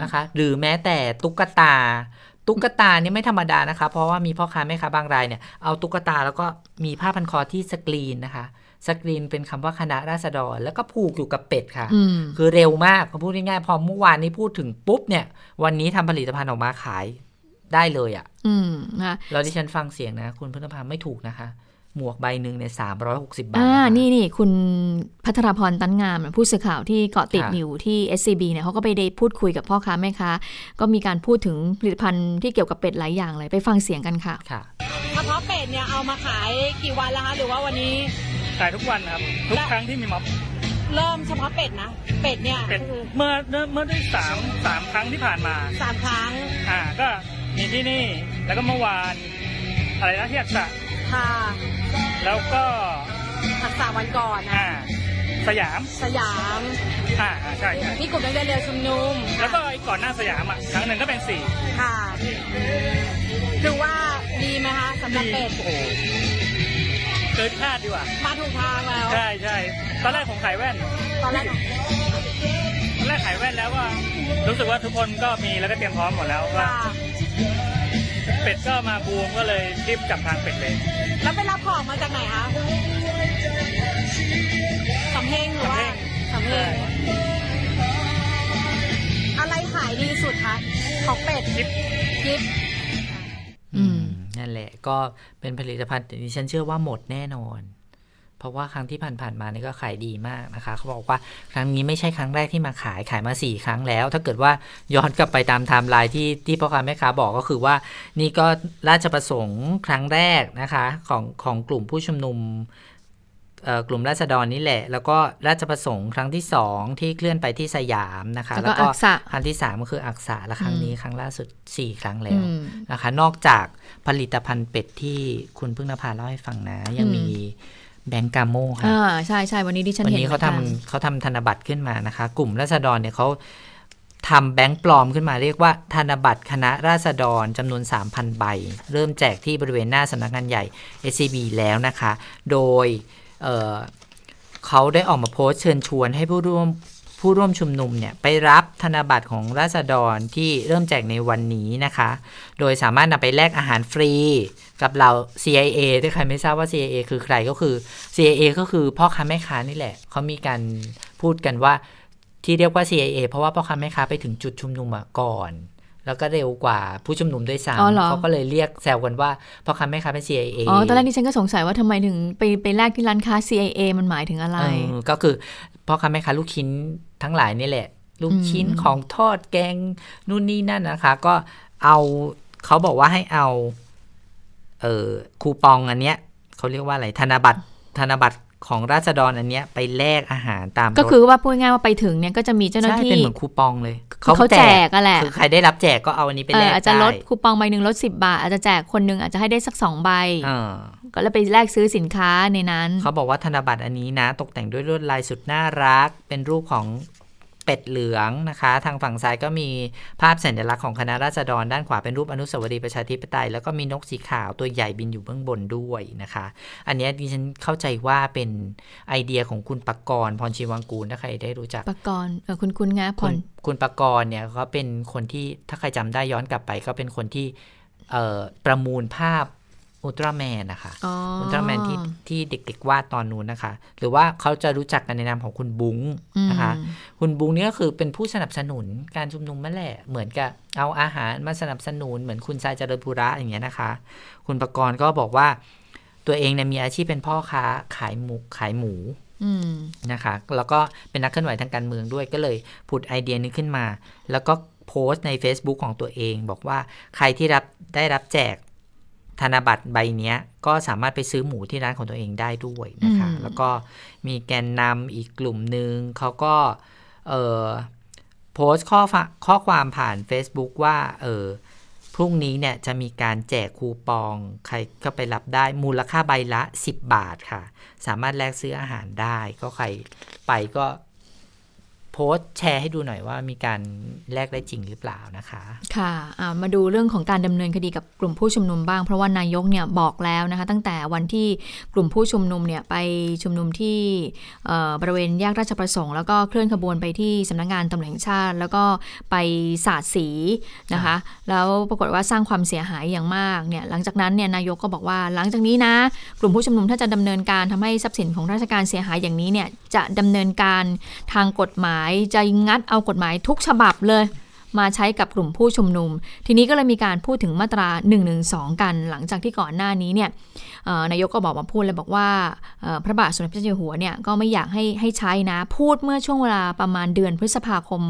นะคะหรือแม้แต่ตุ๊กตาเนี่ยไม่ธรรมดานะคะเพราะว่ามีพ่อค้าแม่ค้าบางรายเนี่ยเอาตุ๊กตาแล้วก็มีผ้าพันคอที่สกรีนนะคะสกรีนเป็นคำว่าคณะราษฎรแล้วก็ผูกอยู่กับเป็ดค่ะคือเร็วมากเขาพูดง่ายๆพอเมื่อวานนี้พูดถึงปุ๊บเนี่ยวันนี้ทำผลิตภัณฑ์ออกมาขายได้เลยอ่ะแล้วที่ฉันฟังเสียงนะคุณพฤทธิพาไม่ถูกนะคะหมวกใบหนึ่งเนี่ย360 บาทนี่คุณพัทรพรตั้นงามผู้สื่อข่าวที่เกาะติดอยู่ที่ SCB เนี่ยเขาก็ไปได้พูดคุยกับพ่อค้าแม่ค้าก็มีการพูดถึงผลิตภัณฑ์ที่เกี่ยวกับเป็ดหลายอย่างเลยไปฟังเสียงกันค่ะเฉพาะเป็ดเนี่ยเอามาขายกี่วันแล้วคะหรือว่าวันนี้ขายทุกวันครับทุกครั้งที่มีม็อบเริ่มเฉพาะเป็ดนะเป็ดเนี่ยเมื่อได้3ครั้งที่ผ่านมา3ครั้งก็มีที่นี่แล้วก็เมื่อวานอะไรนะที่อักษะค่ะแล้วก็อักษาวันก่อนสยามใช่ๆนี่กลุ่มนักเรียนเรือชุมนุมแล้วก็ก่อนหน้าสยามครั้งหนึ่งก็เป็น4ค่ะถือว่าดีไหมคะสำหรับเป็ดโอ้เกินคาดดีกว่ามาถูกทางแล้วใช่ๆตอนแรกขายแว่นแล้วว่ารู้สึกว่าทุกคนก็มีแล้วก็เตรียมพร้อมหมดแล้วว่าเป็ดก็มาบูมก็เลยรีบจับทางเป็ดเลยแล้วไปรับของมาจากไหนคะสำเพ็งหรือว่าสำเพ็งอะไรขายดีสุดคะของเป็ดจิ๊บนั่นแหละก็เป็นผลิตภัณฑ์ที่ฉันเชื่อว่าหมดแน่นอนเพราะว่าครั้งที่ผ่านมานี่ก็ขายดีมากนะคะเขาบอกว่าครั้งนี้ไม่ใช่ครั้งแรกที่มาขายมา4ครั้งแล้วถ้าเกิดว่าย้อนกลับไปตามไทม์ไลน์ที่พ่อค้าแม่ค้าบอกก็คือว่านี่ก็ราชประสงค์ครั้งแรกนะคะของกลุ่มผู้ชุมนุมกลุ่มราษฎรนี่แหละแล้วก็ราชประสงค์ครั้งที่2ที่เคลื่อนไปที่สยามนะคะแล้วก็ครั้งที่3ก็คืออักษะและครั้งนี้ครั้งล่าสุด4ครั้งแล้วนะคะนอกจากผลิตภัณฑ์เป็ดที่คุณพึ่งนภาเล่าให้ฟังนะยังมีแบงก์กาโม่ค่ะใช่วันนี้ที่ฉันเห็นเขาทำธนบัตรขึ้นมานะคะกลุ่มราษฎรเนี่ยเขาทำแบงก์ปลอมขึ้นมาเรียกว่าธนบัตรคณะราษฎรจำนวน 3,000 ใบเริ่มแจกที่บริเวณหน้าสำนักงานใหญ่ SCB แล้วนะคะโดยเขาได้ออกมาโพสต์เชิญชวนให้ผู้ร่วม ผู้ร่วมชุมนุมเนี่ยไปรับธนบัตรของราษฎรที่เริ่มแจกในวันนี้นะคะโดยสามารถนำไปแลกอาหารฟรีกับเรา CIA ถ้าใครไม่ทราบว่า CIA คือใครก็คือ CIA ก็คือพ่อค้าแม่ค้านี่แหละเขามีการพูดกันว่าที่เรียกว่า CIA เพราะว่าพ่อค้าแม่ค้าไปถึงจุดชุมนุมก่อนแล้วก็เร็วกว่าผู้ชุมนุมด้วยซ้ำเขาก็เลยเรียกแซวกันว่าพ่อค้าแม่ค้าเป็น CIA อ๋อตอนแรกนี่ฉันก็สงสัยว่าทำไมถึงไปแลกที่ร้านค้า CIA มันหมายถึงอะไรก็คือพ่อค้าแม่ค้าลูกชิ้นทั้งหลายนี่แหละลูกชิ้นของทอดแกงนู่นนี่นั่นนะคะก็เอาเขาบอกว่าให้เอาคูปองอันเนี้ยเขาเรียกว่าอะไรธนบัตรของราษฎรอันเนี้ยไปแลกอาหารตามก็คือว่าพูดง่ายว่าไปถึงเนี่ยก็จะมีเจ้าหน้าที่เป็นเหมือนคูปองเลยเขาแจกอ่ะแหละคือใครได้รับแจกก็เอาอันนี้ไปแลกอาจจะลดคูปองใบนึงลด10 บาทอาจจะแจกคนนึงอาจจะให้ได้สัก2 ใบก็แล้วไปแลกซื้อสินค้าในนั้นเขาบอกว่าธนบัตรอันนี้นะตกแต่งด้วยลวดลายสุดน่ารักเป็นรูปของเป็ดเหลืองนะคะทางฝั่งซ้ายก็มีภาพสัญลักษณ์ของคณะราษฎรด้านขวาเป็นรูปอนุสาวรีย์ประชาธิปไตยแล้วก็มีนกสีขาวตัวใหญ่บินอยู่เบื้องบนด้วยนะคะอันนี้ดิฉันเข้าใจว่าเป็นไอเดียของคุณปกรณ์พรชีวังกูลถ้าใครได้รู้จักปกรณ์คุณงาพรคุณปกรณ์เนี่ยก็เป็นคนที่ถ้าใครจำได้ย้อนกลับไปก็เป็นคนที่ประมูลภาพอุลตร้าแมนนะคะอุลตร้าแมนที่เด็กๆวาดตอนนู้นนะคะหรือว่าเขาจะรู้จักกันในนามของคุณบุ้งนะคะคุณบุ้งนี่ก็คือเป็นผู้สนับสนุนการชุมนุมนั่นแหละเหมือนกับเอาอาหารมาสนับสนุนเหมือนคุณชายเจริญปุระอย่างเงี้ยนะคะคุณปกรณ์ก็บอกว่าตัวเองเนี่ยมีอาชีพเป็นพ่อค้าขายหมูนะคะแล้วก็เป็นนักเคลื่อนไหวทางการเมืองด้วยก็เลยผุดไอเดียนี้ขึ้นมาแล้วก็โพสต์ใน Facebook ของตัวเองบอกว่าใครที่ได้รับแจกธนบัตรใบนี้ก็สามารถไปซื้อหมูที่ร้านของตัวเองได้ด้วยนะคะแล้วก็มีแกนนำอีกกลุ่มนึงเขาก็โพสต์ข้อความผ่าน Facebook ว่าพรุ่งนี้เนี่ยจะมีการแจกคูปองใครก็ไปรับได้มูลค่าใบละ10 บาทค่ะสามารถแลกซื้ออาหารได้ก็ใครไปก็โพสต์แชร์ให้ดูหน่อยว่ามีการแลกได้จริงหรือเปล่านะคะค่ะมาดูเรื่องของการดำเนินคดีกับกลุ่มผู้ชุมนุมบ้างเพราะว่านายกเนี่ยบอกแล้วนะคะตั้งแต่วันที่กลุ่มผู้ชุมนุมเนี่ยไปชุมนุมที่บริเวณแยกราชประสงค์แล้วก็เคลื่อนขบวนไปที่สำนักงานตำรวจแห่งชาติแล้วก็ไปสาดสีนะคะแล้วปรากฏว่าสร้างความเสียหายอย่างมากเนี่ยหลังจากนั้นเนี่ยนายกก็บอกว่าหลังจากนี้นะกลุ่มผู้ชุมนุมถ้าจะดำเนินการทำให้ทรัพย์สินของราชการเสียหายอย่างนี้เนี่ยจะดำเนินการทางกฎหมายจะงัดเอากฎหมายทุกฉบับเลยมาใช้กับกลุ่มผู้ชุมนุมทีนี้ก็เลยมีการพูดถึงมาตรา112กันหลังจากที่ก่อนหน้านี้เนี่ยนายกก็มาพูดเลยบอกว่าพระบาทสมเด็จพระเจ้าอยู่หัวเนี่ยก็ไม่อยากให้ใช้นะพูดเมื่อช่วงเวลาประมาณเดือนพฤษภาคม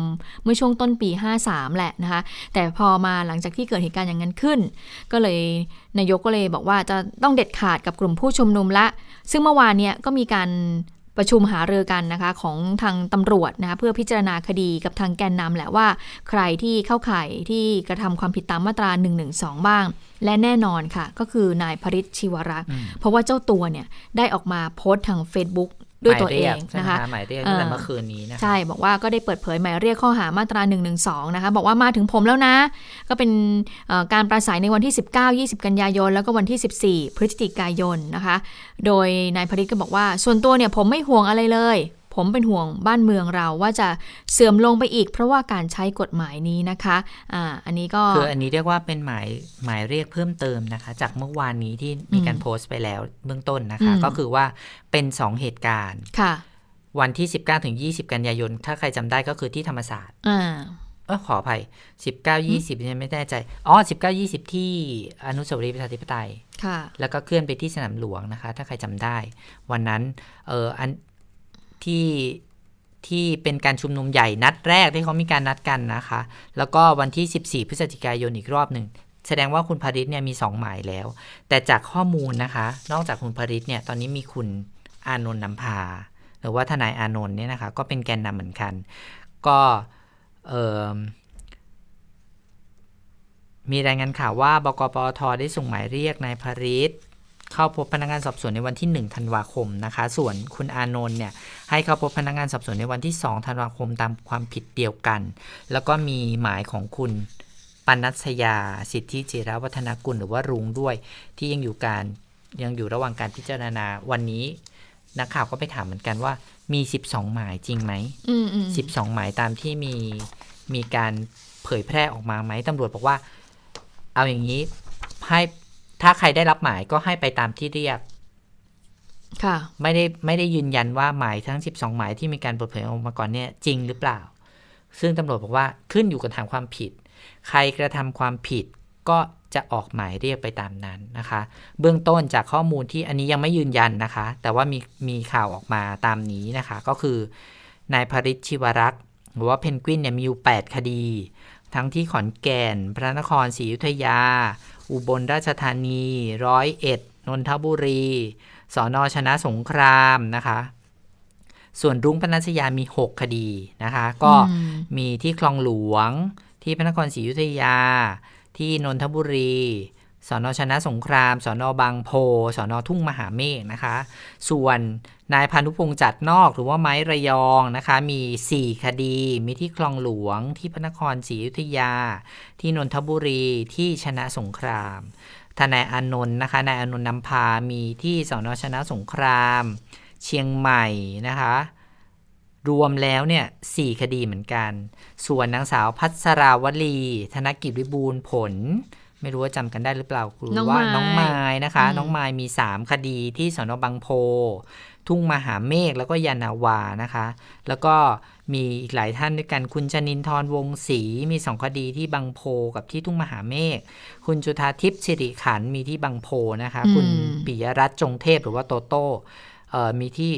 เมื่อช่วงต้นปี53แหละนะคะแต่พอมาหลังจากที่เกิดเหตุการณ์อย่างนั้นขึ้นก็เลยนายกก็เลยบอกว่าจะต้องเด็ดขาดกับกลุ่มผู้ชุมนุมละซึ่งเมื่อวานเนี่ยก็มีการประชุมหารือกันนะคะของทางตำรวจนะคะเพื่อพิจารณาคดีกับทางแกนนำแหละว่าใครที่เข้าข่ายที่กระทำความผิดตามมาตรา112บ้างและแน่นอนค่ะก็คือนายพฤทธิ์ชีวรักษ์เพราะว่าเจ้าตัวเนี่ยได้ออกมาโพสต์ทาง Facebook ด้วยตัวเองนะคะหมายเรียกตั้งแต่เมื่อคืนนี้นะคะใช่บอกว่าก็ได้เปิดเผยหมายเรียกข้อหามาตรา112นะคะบอกว่ามาถึงผมแล้วนะก็เป็นการปราศรัยในวันที่19-20 กันยายนแล้วก็วันที่14 พฤศจิกายนนะคะโดยนายพฤทธิ์ก็บอกว่าส่วนตัวเนี่ยผมไม่ห่วงอะไรเลยผมเป็นห่วงบ้านเมืองเราว่าจะเสื่อมลงไปอีกเพราะว่าการใช้กฎหมายนี้นะคะอันนี้ก็คืออันนี้เรียกว่าเป็นหมายเรียกเพิ่มเติมนะคะจากเมื่อวานนี้ที่มีการโพสต์ไปแล้วเบื้องต้นนะคะก็คือว่าเป็น2เหตุการณ์ค่ะวันที่19-20 กันยายนถ้าใครจำได้ก็คือที่ธรรมศาสตร์ขออภัย19-20เนี่ยไม่แน่ใจ19-20ที่อนุสาวรีย์ประชาธิปไตยค่ะแล้วก็เคลื่อนไปที่สนามหลวงนะคะถ้าใครจำได้วันนั้นที่เป็นการชุมนุมใหญ่นัดแรกที่เขามีการนัดกันนะคะแล้วก็วันที่14 พฤศจิกายนอีกรอบหนึ่งแสดงว่าคุณพฤทธิ์เนี่ยมี2หมายแล้วแต่จากข้อมูลนะคะนอกจากคุณพฤทธิ์เนี่ยตอนนี้มีคุณอานนท์นำพาหรือว่าทนายอานนท์เนี่ยนะคะก็เป็นแกนนำเหมือนกันก็มีรายงานข่าวว่าบกปท.ได้ส่งหมายเรียกนายพฤทธิ์เข้าพบพนักงานสอบสวนในวันที่1 ธันวาคมนะคะส่วนคุณอานนท์เนี่ยให้เข้าพบพนักงานสอบสวนในวันที่2 ธันวาคมตามความผิดเดียวกันแล้วก็มีหมายของคุณปนัสยาสิทธิจิรวัฒนกุลหรือว่ารุ้งด้วยที่ยังอยู่ระหว่างการพิจารณาวันนี้ นักข่าวก็ไปถามเหมือนกันว่ามี12หมายจริงไหม12หมายตามที่มีการเผยแพร่ออกมาไหมตำรวจบอกว่าเอาอย่างนี้ให้ถ้าใครได้รับหมายก็ให้ไปตามที่เรียกค่ะไม่ได้ยืนยันว่าหมายทั้ง12หมายที่มีการเปิดเผยออกมาก่อนเนี่ยจริงหรือเปล่าซึ่งตำรวจบอกว่าขึ้นอยู่กับฐานความผิดใครกระทำความผิดก็จะออกหมายเรียกไปตามนั้นนะคะเบื้องต้นจากข้อมูลที่อันนี้ยังไม่ยืนยันนะคะแต่ว่ามีข่าวออกมาตามนี้นะคะก็คือนายพริช ชิวรักษ์หรือว่าเพนกวินเนี่ยมีอยู่8คดีทั้งที่ขอนแก่นพระนครศรีอยุธยาอุบลราชธานี101นนทบุรีสนชนะสงครามนะคะส่วนรุ้งปนัสยามี6คดีนะคะก็มีที่คลองหลวงที่พระนครศรีอยุธยาที่นนทบุรีสนชนะสงครามสนบางโพสนทุ่งมหาเมฆนะคะส่วนนายพานุพงษ์จัดนอกหรือว่าไม้ระยองนะคะมี4คดีมีที่คลองหลวงที่พระนครศรีอยุธยาที่นนทบุรีที่ชนะสงครามทนายอานนท์นะคะนายอานนท์นำพามีที่สนชนะสงครามเชียงใหม่นะคะรวมแล้วเนี่ย4คดีเหมือนกันส่วนนางสาวพัชราวลีธนกิจวิบูลผลไม่รู้ว่าจำกันได้หรือเปล่าหรือว่าน้องไม้นะคะน้องไม้มี3คดีที่สนบางโพทุ่งมหาเมฆแล้วก็ยานาวานะคะแล้วก็มีอีกหลายท่านด้วยกันคุณชนินทร์วงศรีมี2คดีที่บางโพกับที่ทุ่งมหาเมฆคุณจุฑาทิพย์สิริขันธ์มีที่บางโพนะคะคุณปิยรัตน์จงเทพหรือว่าโตโต้มีที่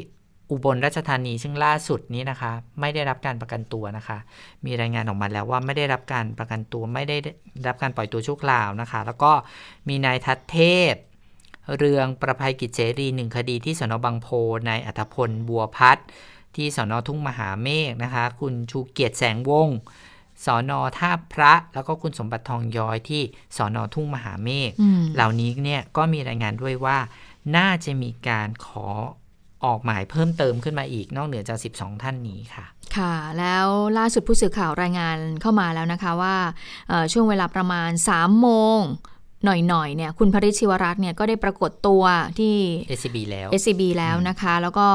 อุบลราชธานีซึ่งล่าสุดนี้นะคะไม่ได้รับการประกันตัวนะคะมีรายงานออกมาแล้วว่าไม่ได้รับการประกันตัวไม่ได้รับการปล่อยตัวชั่วคราวนะคะแล้วก็มีนายทัศเทพเรืองประภัยกิจเสรี1คดีที่สนบางโพนายอัธพลบัวพัฒน์ที่สนทุ่งมหาเมฆนะคะคุณชูเกียรติแสงวงศ์สนท่าพระแล้วก็คุณสมบัติทองย้อยที่สนทุ่งมหาเมฆเหล่านี้เนี่ยก็มีรายงานด้วยว่าน่าจะมีการขอออกหมายเพิ่มเติมขึ้นมาอีกนอกเหนือจาก12ท่านนี้ค่ะค่ะแล้วล่าสุดผู้สื่อข่าวรายงานเข้ามาแล้วนะคะว่าช่วงเวลาประมาณ 3 โมงหน่อยๆเนี่ยคุณพริช ชิวรักษ์เนี่ยก็ได้ปรากฏตัวที่ SCB แล้ว SCB แล้วนะคะแล้วก็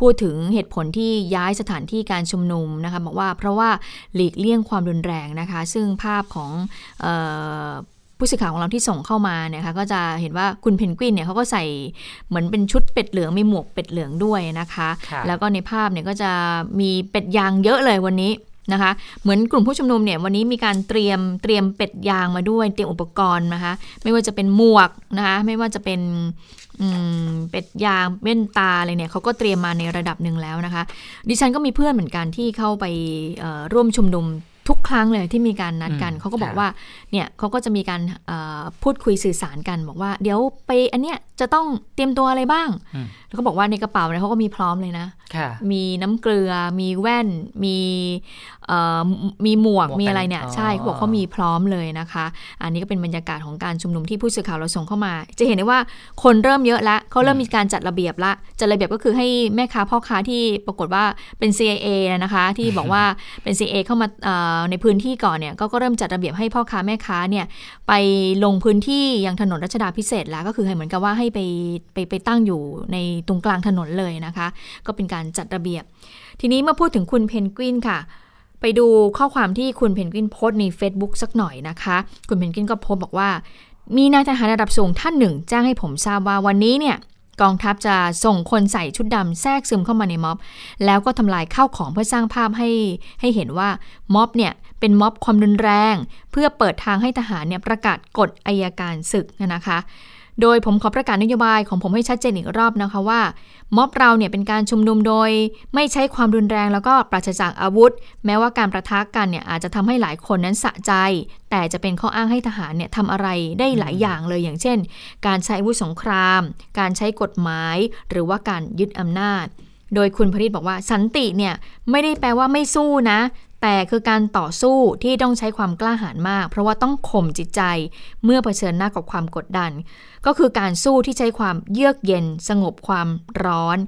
พูดถึงเหตุผลที่ย้ายสถานที่การชุมนุมนะคะบอกว่าเพราะว่าหลีกเลี่ยงความรุนแรงนะคะซึ่งภาพของผู้สื่อข่าวของเราที่ส่งเข้ามาเนี่ยค่ะก็จะเห็นว่าคุณเพนกวินเนี่ยเขาก็ใส่เหมือนเป็นชุดเป็ดเหลืองมีหมวกเป็ดเหลืองด้วยนะคะแล้วก็ในภาพเนี่ยก็จะมีเป็ดยางเยอะเลยวันนี้นะคะเหมือนกลุ่มผู้ชุมนุมเนี่ยวันนี้มีการเตรียมเป็ดยางมาด้วยเตรียมอุปกรณ์นะคะไม่ว่าจะเป็นหมวกนะคะไม่ว่าจะเป็นเป็ดยางแว่นตาอะไรเนี่ยเขาก็เตรียมมาในระดับหนึ่งแล้วนะคะดิฉันก็มีเพื่อนเหมือนกันที่เข้าไปร่วมชุมนุมทุกครั้งเลยที่มีการนัดกันเขาก็บอกว่าเนี่ยเขาก็จะมีการพูดคุยสื่อสารกันบอกว่าเดี๋ยวไปอันเนี้ยจะต้องเตรียมตัวอะไรบ้างแล้วก็บอกว่าในกระเป๋าเนี่ยเขาก็มีพร้อมเลยนะมีน้ำเกลือมีแว่นมีหมวกมีอะไรเนี่ยใช่เขาบอกเขามีพร้อมเลยนะคะอันนี้ก็เป็นบรรยากาศของการชุมนุมที่ผู้สื่อข่าวเราส่งเข้ามาจะเห็นได้ว่าคนเริ่มเยอะละเขาเริ่มมีการจัดระเบียบละจัดระเบียบก็คือให้แม่ค้าพ่อค้าที่ปรากฏว่าเป็น CIA นะคะที่บอกว่าเป็น CIA เข้ามาในพื้นที่ก่อนเนี่ยก็เริ่มจัดระเบียบให้พ่อค้าแม่ค้าเนี่ยไปลงพื้นที่ยังถนนรัชดาภิเษกแล้วก็คือเหมือนกับว่าให้ไปตั้งอยู่ในตรงกลางถนนเลยนะคะก็เป็นการจัดระเบียบทีนี้เมื่อพูดถึงคุณเพนกวินค่ะไปดูข้อความที่คุณเพนกวินโพสต์ใน Facebook สักหน่อยนะคะคุณเพนกวินก็โพสต์บอกว่ามีนายทหารระดับสูงท่านหนึ่งแจ้งให้ผมทราบว่าวันนี้เนี่ยกองทัพจะส่งคนใส่ชุดดำแทรกซึมเข้ามาในม็อบแล้วก็ทำลายข้าวของเพื่อสร้างภาพให้เห็นว่าม็อบเนี่ยเป็นม็อบความรุนแรงเพื่อเปิดทางให้ทหารเนี่ยประกาศกฎอัยการศึกนะคะโดยผมขอประกาศนโยบายของผมให้ชัดเจนอีกรอบนะคะว่าม็อบเราเนี่ยเป็นการชุมนุมโดยไม่ใช้ความรุนแรงแล้วก็ปราศจากอาวุธแม้ว่าการประทะกันเนี่ยอาจจะทำให้หลายคนนั้นสะใจแต่จะเป็นข้ออ้างให้ทหารเนี่ยทำอะไรได้หลายอย่างเลยอย่างเช่นการใช้อาวุธสงครามการใช้กฎหมายหรือว่าการยึดอำนาจโดยคุณพริชบอกว่าสันติเนี่ยไม่ได้แปลว่าไม่สู้นะแต่คือการต่อสู้ที่ต้องใช้ความกล้าหาญมากเพราะว่าต้องข่มจิตใจเมื่อเผชิญหน้ากับความกดดันก็คือการสู้ที่ใช้ความเยือกเย็นสงบความร้อน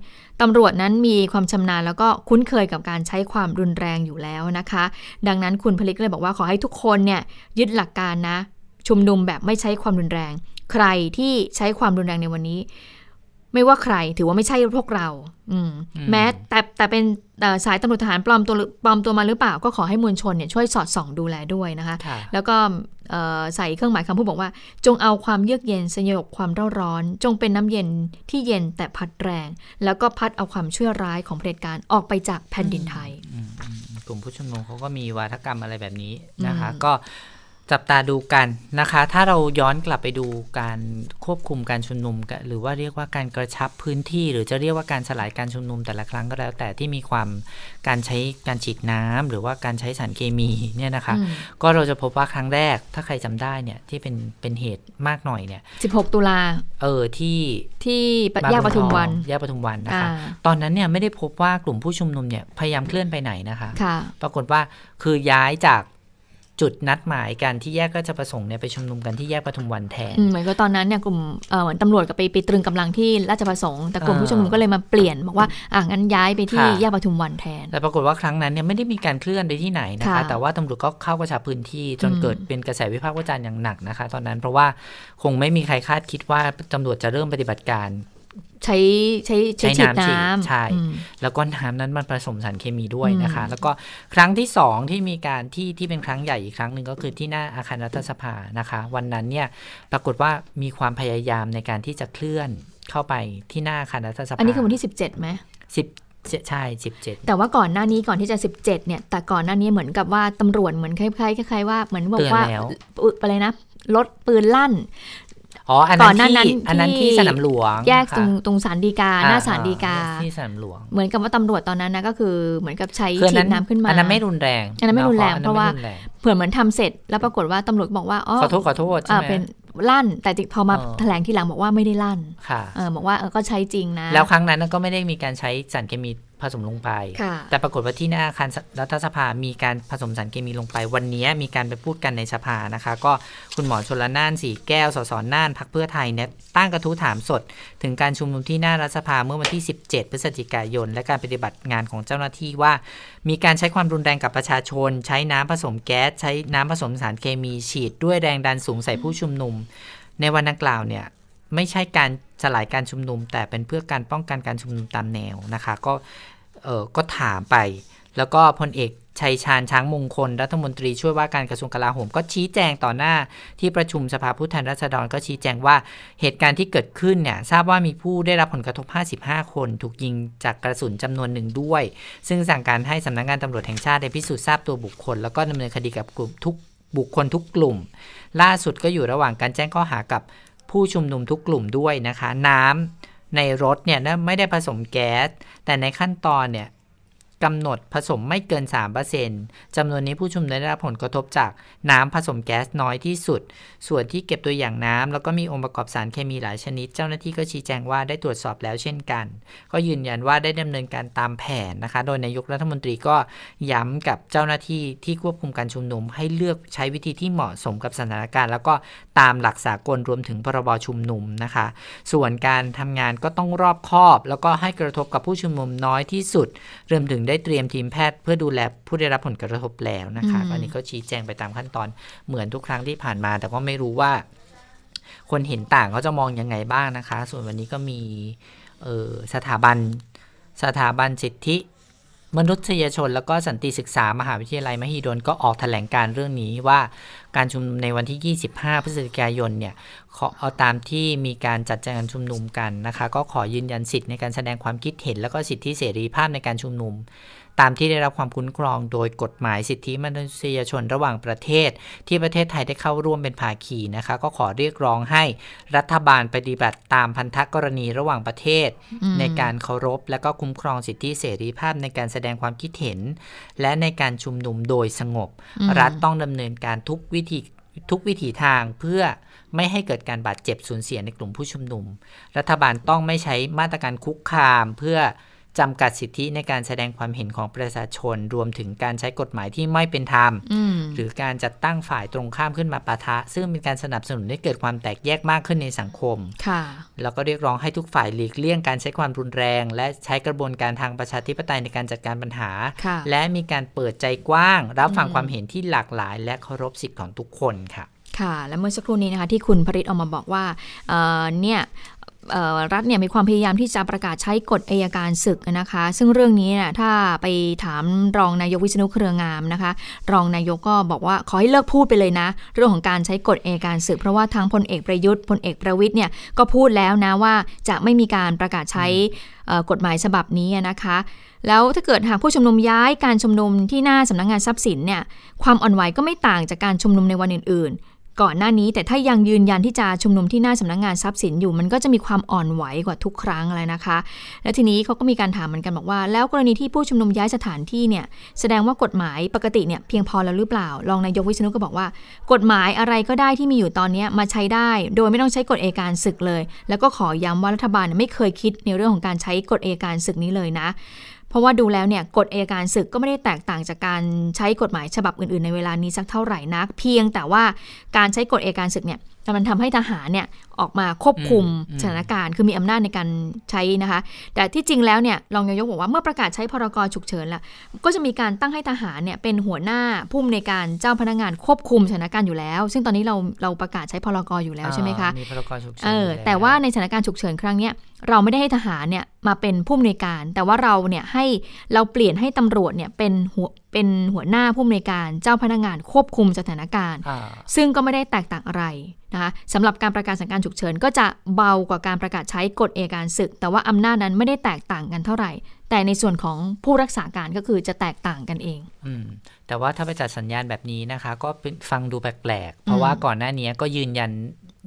ตำรวจนั้นมีความชำนาญแล้วก็คุ้นเคยกับการใช้ความรุนแรงอยู่แล้วนะคะดังนั้นคุณพริชเลยบอกว่าขอให้ทุกคนเนี่ยยึดหลักการนะชุมนุมแบบไม่ใช้ความรุนแรงใครที่ใช้ความรุนแรงในวันนี้ ไม่ว่าใครถือว่าไม่ใช่พวกเราแม้แต่เป็นสายตำรวจทหารปลอมตัวมาหรือเปล่าก็ขอให้มวลชนเนี่ยช่วยสอดส่องดูแลด้วยนะคะแล้วก็ใส่เครื่องหมายคำพูดบอกว่าจงเอาความเยือกเย็นสยบความเร่าร้อนจงเป็นน้ำเย็นที่เย็นแต่พัดแรงแล้วก็พัดเอาความชั่วร้ายของเผด็จการออกไปจากแผ่นดินไทยกลุ่มผู้ชุมนุมเขาก็มีวาทกรรมอะไรแบบนี้นะคะก็จับตาดูกันนะคะถ้าเราย้อนกลับไปดูการควบคุมการชุมนุมหรือว่าเรียกว่าการกระชับพื้นที่หรือจะเรียกว่าการสลายการชุมนุมแต่ละครั้งก็แล้วแต่ที่มีความการใช้การฉีดน้ำหรือว่าการใช้สารเคมีเนี่ยนะคะก็เราจะพบว่าครั้งแรกถ้าใครจำได้เนี่ยที่เป็นเหตุมากหน่อยเนี่ย16ตุลาที่แยกปทุมวันนะคะตอนนั้นเนี่ยไม่ได้พบว่ากลุ่มผู้ชุมนุมเนี่ยพยายามเคลื่อนไปไหนนะคะปรากฏว่าคือย้ายจากจุดนัดหมายกันที่แยกก็จะประสงค์เนี่ยไปชุมนุมกันที่แยกปทุมวันแทนเหมือนกับตอนนั้นเนี่ยกลุ่มเหมือนตำรวจกับไปตรึงกำลังที่ราชประสงค์แต่กลุ่มผู้ชุมนุมก็เลยมาเปลี่ยนบอกว่างั้นย้ายไปที่แยกปทุมวันแทนแต่ปรากฏว่าครั้งนั้นเนี่ยไม่ได้มีการเคลื่อนไปที่ไหนนะคะแต่ว่าตำรวจก็เข้ากระชับพื้นที่จนเกิดเป็นกระแสวิพากษ์วิจารณ์อย่างหนักนะคะตอนนั้นเพราะว่าคงไม่มีใครคาดคิดว่าตำรวจจะเริ่มปฏิบัติการใช้ฉีดน้ำใช่แล้วก็น้ำนั้นมันผสมสารเคมีด้วยนะคะแล้วก็ครั้งที่สองที่มีการที่เป็นครั้งใหญ่อีกครั้งหนึ่งก็คือที่หน้าอาคารรัฐสภานะคะวันนั้นเนี่ยปรากฏว่ามีความพยายามในการที่จะเคลื่อนเข้าไปที่หน้าอาคารรัฐสภาอันนี้คือวันที่17ไหมใช่17แต่ว่าก่อนหน้านี้ก่อนที่จะ17เนี่ยแต่ก่อนหน้านี้เหมือนกับว่าตำรวจเหมือนคล้ายว่าเหมือนบอกว่าอะไรนะลดปืนลั่นก่อนหน้านั้นที่สนามหลวงแยกตรงศาลฎีกาหน้าศาลฎีกาที่สนามหลวงเหมือนกับว่าตำรวจตอนนั้นนะก็คือเหมือนกับใช้ฉีดน้ำขึ้นมาอันนั้นไม่รุนแรงเพราะว่าเผื่อเหมือนทำเสร็จแล้วปรากฏว่าตำรวจบอกว่าอ๋อขอโทษใช่ไหมเป็นลั่นแต่พอมาแถลงทีหลังบอกว่าไม่ได้ลั่นบอกว่าก็ใช้จริงนะแล้วครั้งนั้นก็ไม่ได้มีการใช้สารเคมีผสมลงไปแต่ปรากฏว่าที่หน้าอาคารรัฐสภามีการผสมสารเคมีลงไปวันนี้มีการไปพูดกันในสภานะคะก็คุณหมอชลน่านสีแก้วสสน่านพรรคเพื่อไทยเนี่ยตั้งกระทู้ถามสดถึงการชุมนุมที่หน้ารัฐสภาเมื่อวันที่17พฤศจิกายนและการปฏิบัติงานของเจ้าหน้าที่ว่ามีการใช้ความรุนแรงกับประชาชนใช้น้ำผสมแก๊สใช้น้ำผสมสารเคมีฉีดด้วยแรงดันสูงใส่ผู้ชุมนุมในวันดังกล่าวเนี่ยไม่ใช่การสลายการชุมนุมแต่เป็นเพื่อการป้องกันการชุมนุมตามแนวนะคะก็ถามไปแล้วก็พลเอกชัยชาญช้างมงคลรัฐมนตรีช่วยว่าการกระทรวงกลาโหมก็ชี้แจงต่อหน้าที่ประชุมสภาผู้แทนราษฎรก็ชี้แจงว่าเหตุการณ์ที่เกิดขึ้นเนี่ยทราบว่ามีผู้ได้รับผลกระทบ55คนถูกยิงจากกระสุนจำนวนหนึ่งด้วยซึ่งสั่งการให้สำนักงานตำรวจแห่งชาติได้พิสูจน์ทราบตัวบุคคลแล้วก็ดำเนินคดีกับกลุ่มทุกบุคคลทุกกลุ่มล่าสุดก็อยู่ระหว่างการแจ้งข้อหากับผู้ชุมนุมทุกกลุ่มด้วยนะคะน้ำในรถเนี่ยไม่ได้ผสมแก๊สแต่ในขั้นตอนเนี่ยกำหนดผสมไม่เกิน 3% จำนวนนี้ผู้ชุมนุมได้รับผลกระทบจากน้ำผสมแก๊สน้อยที่สุดส่วนที่เก็บตัวอย่างน้ำแล้วก็มีองค์ประกอบสารเคมีหลายชนิดเจ้าหน้าที่ก็ชี้แจงว่าได้ตรวจสอบแล้วเช่นกันก็ยืนยันว่าได้ดำเนินการตามแผนนะคะโดยนายกรัฐมนตรีก็ย้ำกับเจ้าหน้าที่ที่ควบคุมการชุมนุมให้เลือกใช้วิธีที่เหมาะสมกับสถานการณ์แล้วก็ตามหลักสากลรวมถึงพรบชุมนุมนะคะส่วนการทำงานก็ต้องรอบคอบแล้วก็ให้กระทบกับผู้ชุมนุมน้อยที่สุดรวมถึงได้เตรียมทีมแพทย์เพื่อดูแลผู้ได้รับผลกระทบแล้วนะคะอันนี้ก็ชี้แจงไปตามขั้นตอนเหมือนทุกครั้งที่ผ่านมาแต่ก็ไม่รู้ว่าคนเห็นต่างเขาจะมองยังไงบ้างนะคะส่วนวันนี้ก็มีสถาบันสิทธิมนุษยชนแล้วก็สันติศึกษามหาวิทยาลัยมหิดลก็ออกแถลงการเรื่องนี้ว่าการชุมนุมในวันที่25พฤศจิกายนเนี่ยเอาตามที่มีการจัดการชุมนุมกันนะคะก็ขอยืนยันสิทธิในการแสดงความคิดเห็นแล้วก็สิทธิเสรีภาพในการชุมนุมตามที่ได้รับความคุ้นครองโดยกฎหมายสิทธิมนุษยชนระหว่างประเทศที่ประเทศไทยได้เข้าร่วมเป็นภาคีนะคะก็ขอเรียกร้องให้รัฐบาลปฏิบัติตามพันธกรณีระหว่างประเทศในการเคารพและก็คุ้มครองสิทธิเสรีภาพในการแสดงความคิดเห็นและในการชุมนุมโดยสงบรัฐต้องดำเนินการทุกวิถีทางเพื่อไม่ให้เกิดการบาดเจ็บสูญเสียในกลุ่มผู้ชุมนุมรัฐบาลต้องไม่ใช้มาตรการคุกคามเพื่อจำกัดสิทธิในการแสดงความเห็นของประชาชนรวมถึงการใช้กฎหมายที่ไม่เป็นธรรมหรือการจัดตั้งฝ่ายตรงข้ามขึ้นมาปะทะซึ่งเป็นการสนับสนุนให้เกิดความแตกแยกมากขึ้นในสังคมแล้วก็เรียกร้องให้ทุกฝ่ายหลีกเลี่ยงการใช้ความรุนแรงและใช้กระบวนการทางประชาธิปไตยในการจัดการปัญหาและมีการเปิดใจกว้างรับฟังความเห็นที่หลากหลายและเคารพสิทธิของทุกคนค่ะและเมื่อสักครู่นี้นะคะที่คุณภริษฐ์ออกมาบอกว่าเนี่ย รัฐเนี่ยมีความพยายามที่จะประกาศใช้กฎอัยการศึกนะคะซึ่งเรื่องนี้นะถ้าไปถามรองนายกวิษณุเครืองามนะคะรองนายกก็บอกว่าขอให้เลิกพูดไปเลยนะเรื่องของการใช้กฎอัยการศึกเพราะว่าทางพลเอกประยุทธ์พลเอกประวิตรเนี่ยก็พูดแล้วนะว่าจะไม่มีการประกาศใช้กฎหมายฉบับนี้นะคะแล้วถ้าเกิดหากผู้ชุมนุมย้ายการชุมนุมที่หน้าสำนักงานทรัพย์สินเนี่ยความอ่อนไหวก็ไม่ต่างจากการชุมนุมในวันอื่นก่อนหน้านี้แต่ถ้ายังยืนยันที่จะชุมนุมที่หน้าสำนักงานทรัพย์สินอยู่มันก็จะมีความอ่อนไหวกว่าทุกครั้งเลยนะคะและทีนี้เขาก็มีการถามเหมือนกันบอกว่าแล้วกรณีที่ผู้ชุมนุมย้ายสถานที่เนี่ยแสดงว่ากฎหมายปกติเนี่ยเพียงพอแล้วหรือเปล่ารองนายกวิษณุก็บอกว่ากฎหมายอะไรก็ได้ที่มีอยู่ตอนนี้มาใช้ได้โดยไม่ต้องใช้กฎอัยการศึกเลยแล้วก็ขอย้ำว่ารัฐบาลไม่เคยคิดในเรื่องของการใช้กฎอัยการศึกนี้เลยนะเพราะว่าดูแล้วเนี่ยกฎอัยการศึกก็ไม่ได้แตกต่างจากการใช้กฎหมายฉบับอื่นๆในเวลานี้สักเท่าไหร่นักเพียงแต่ว่าการใช้กฎอัยการศึกเนี่ยมันทำให้ทหารเนี่ยออกมาควบคุมสถานการณ์คือมีอำนาจในการใช้นะคะแต่ที่จริงแล้วเนี่ยรองนายกบอกว่าเมื่อประกาศใช้พรกฉุกเฉินแล้วก็จะมีการตั้งให้ทหารเนี่ยเป็นหัวหน้าผู้อำนวยการเจ้าพนักงานควบคุมสถานการณ์อยู่แล้วซึ่งตอนนี้เราประกาศใช้พรกอยู่แล้วใช่ไหมคะมีพรกฉุกเฉินแต่ว่าในสถานการณ์ฉุกเฉินครั้งนี้เราไม่ได้ให้ทหารเนี่ยมาเป็นผู้อำนวยการแต่ว่าเราเนี่ยให้เราเปลี่ยนให้ตำรวจเนี่ยเป็นหัวหน้าผู้อำนวยการเจ้าพนักงานควบคุมสถานการณ์ซึ่งก็ไม่ได้แตกต่างอะไรนะคะสำหรับการประกาศสถานการณ์ฉุกเฉินก็จะเบากว่าการประกาศใช้กฎอัยการศึกแต่ว่าอำนาจนั้นไม่ได้แตกต่างกันเท่าไหร่แต่ในส่วนของผู้รักษาการก็คือจะแตกต่างกันเองแต่ว่าถ้าไปจัดสัญญาณแบบนี้นะคะก็ฟังดูแปลกๆเพราะว่าก่อนหน้านี้ก็ยืนยัน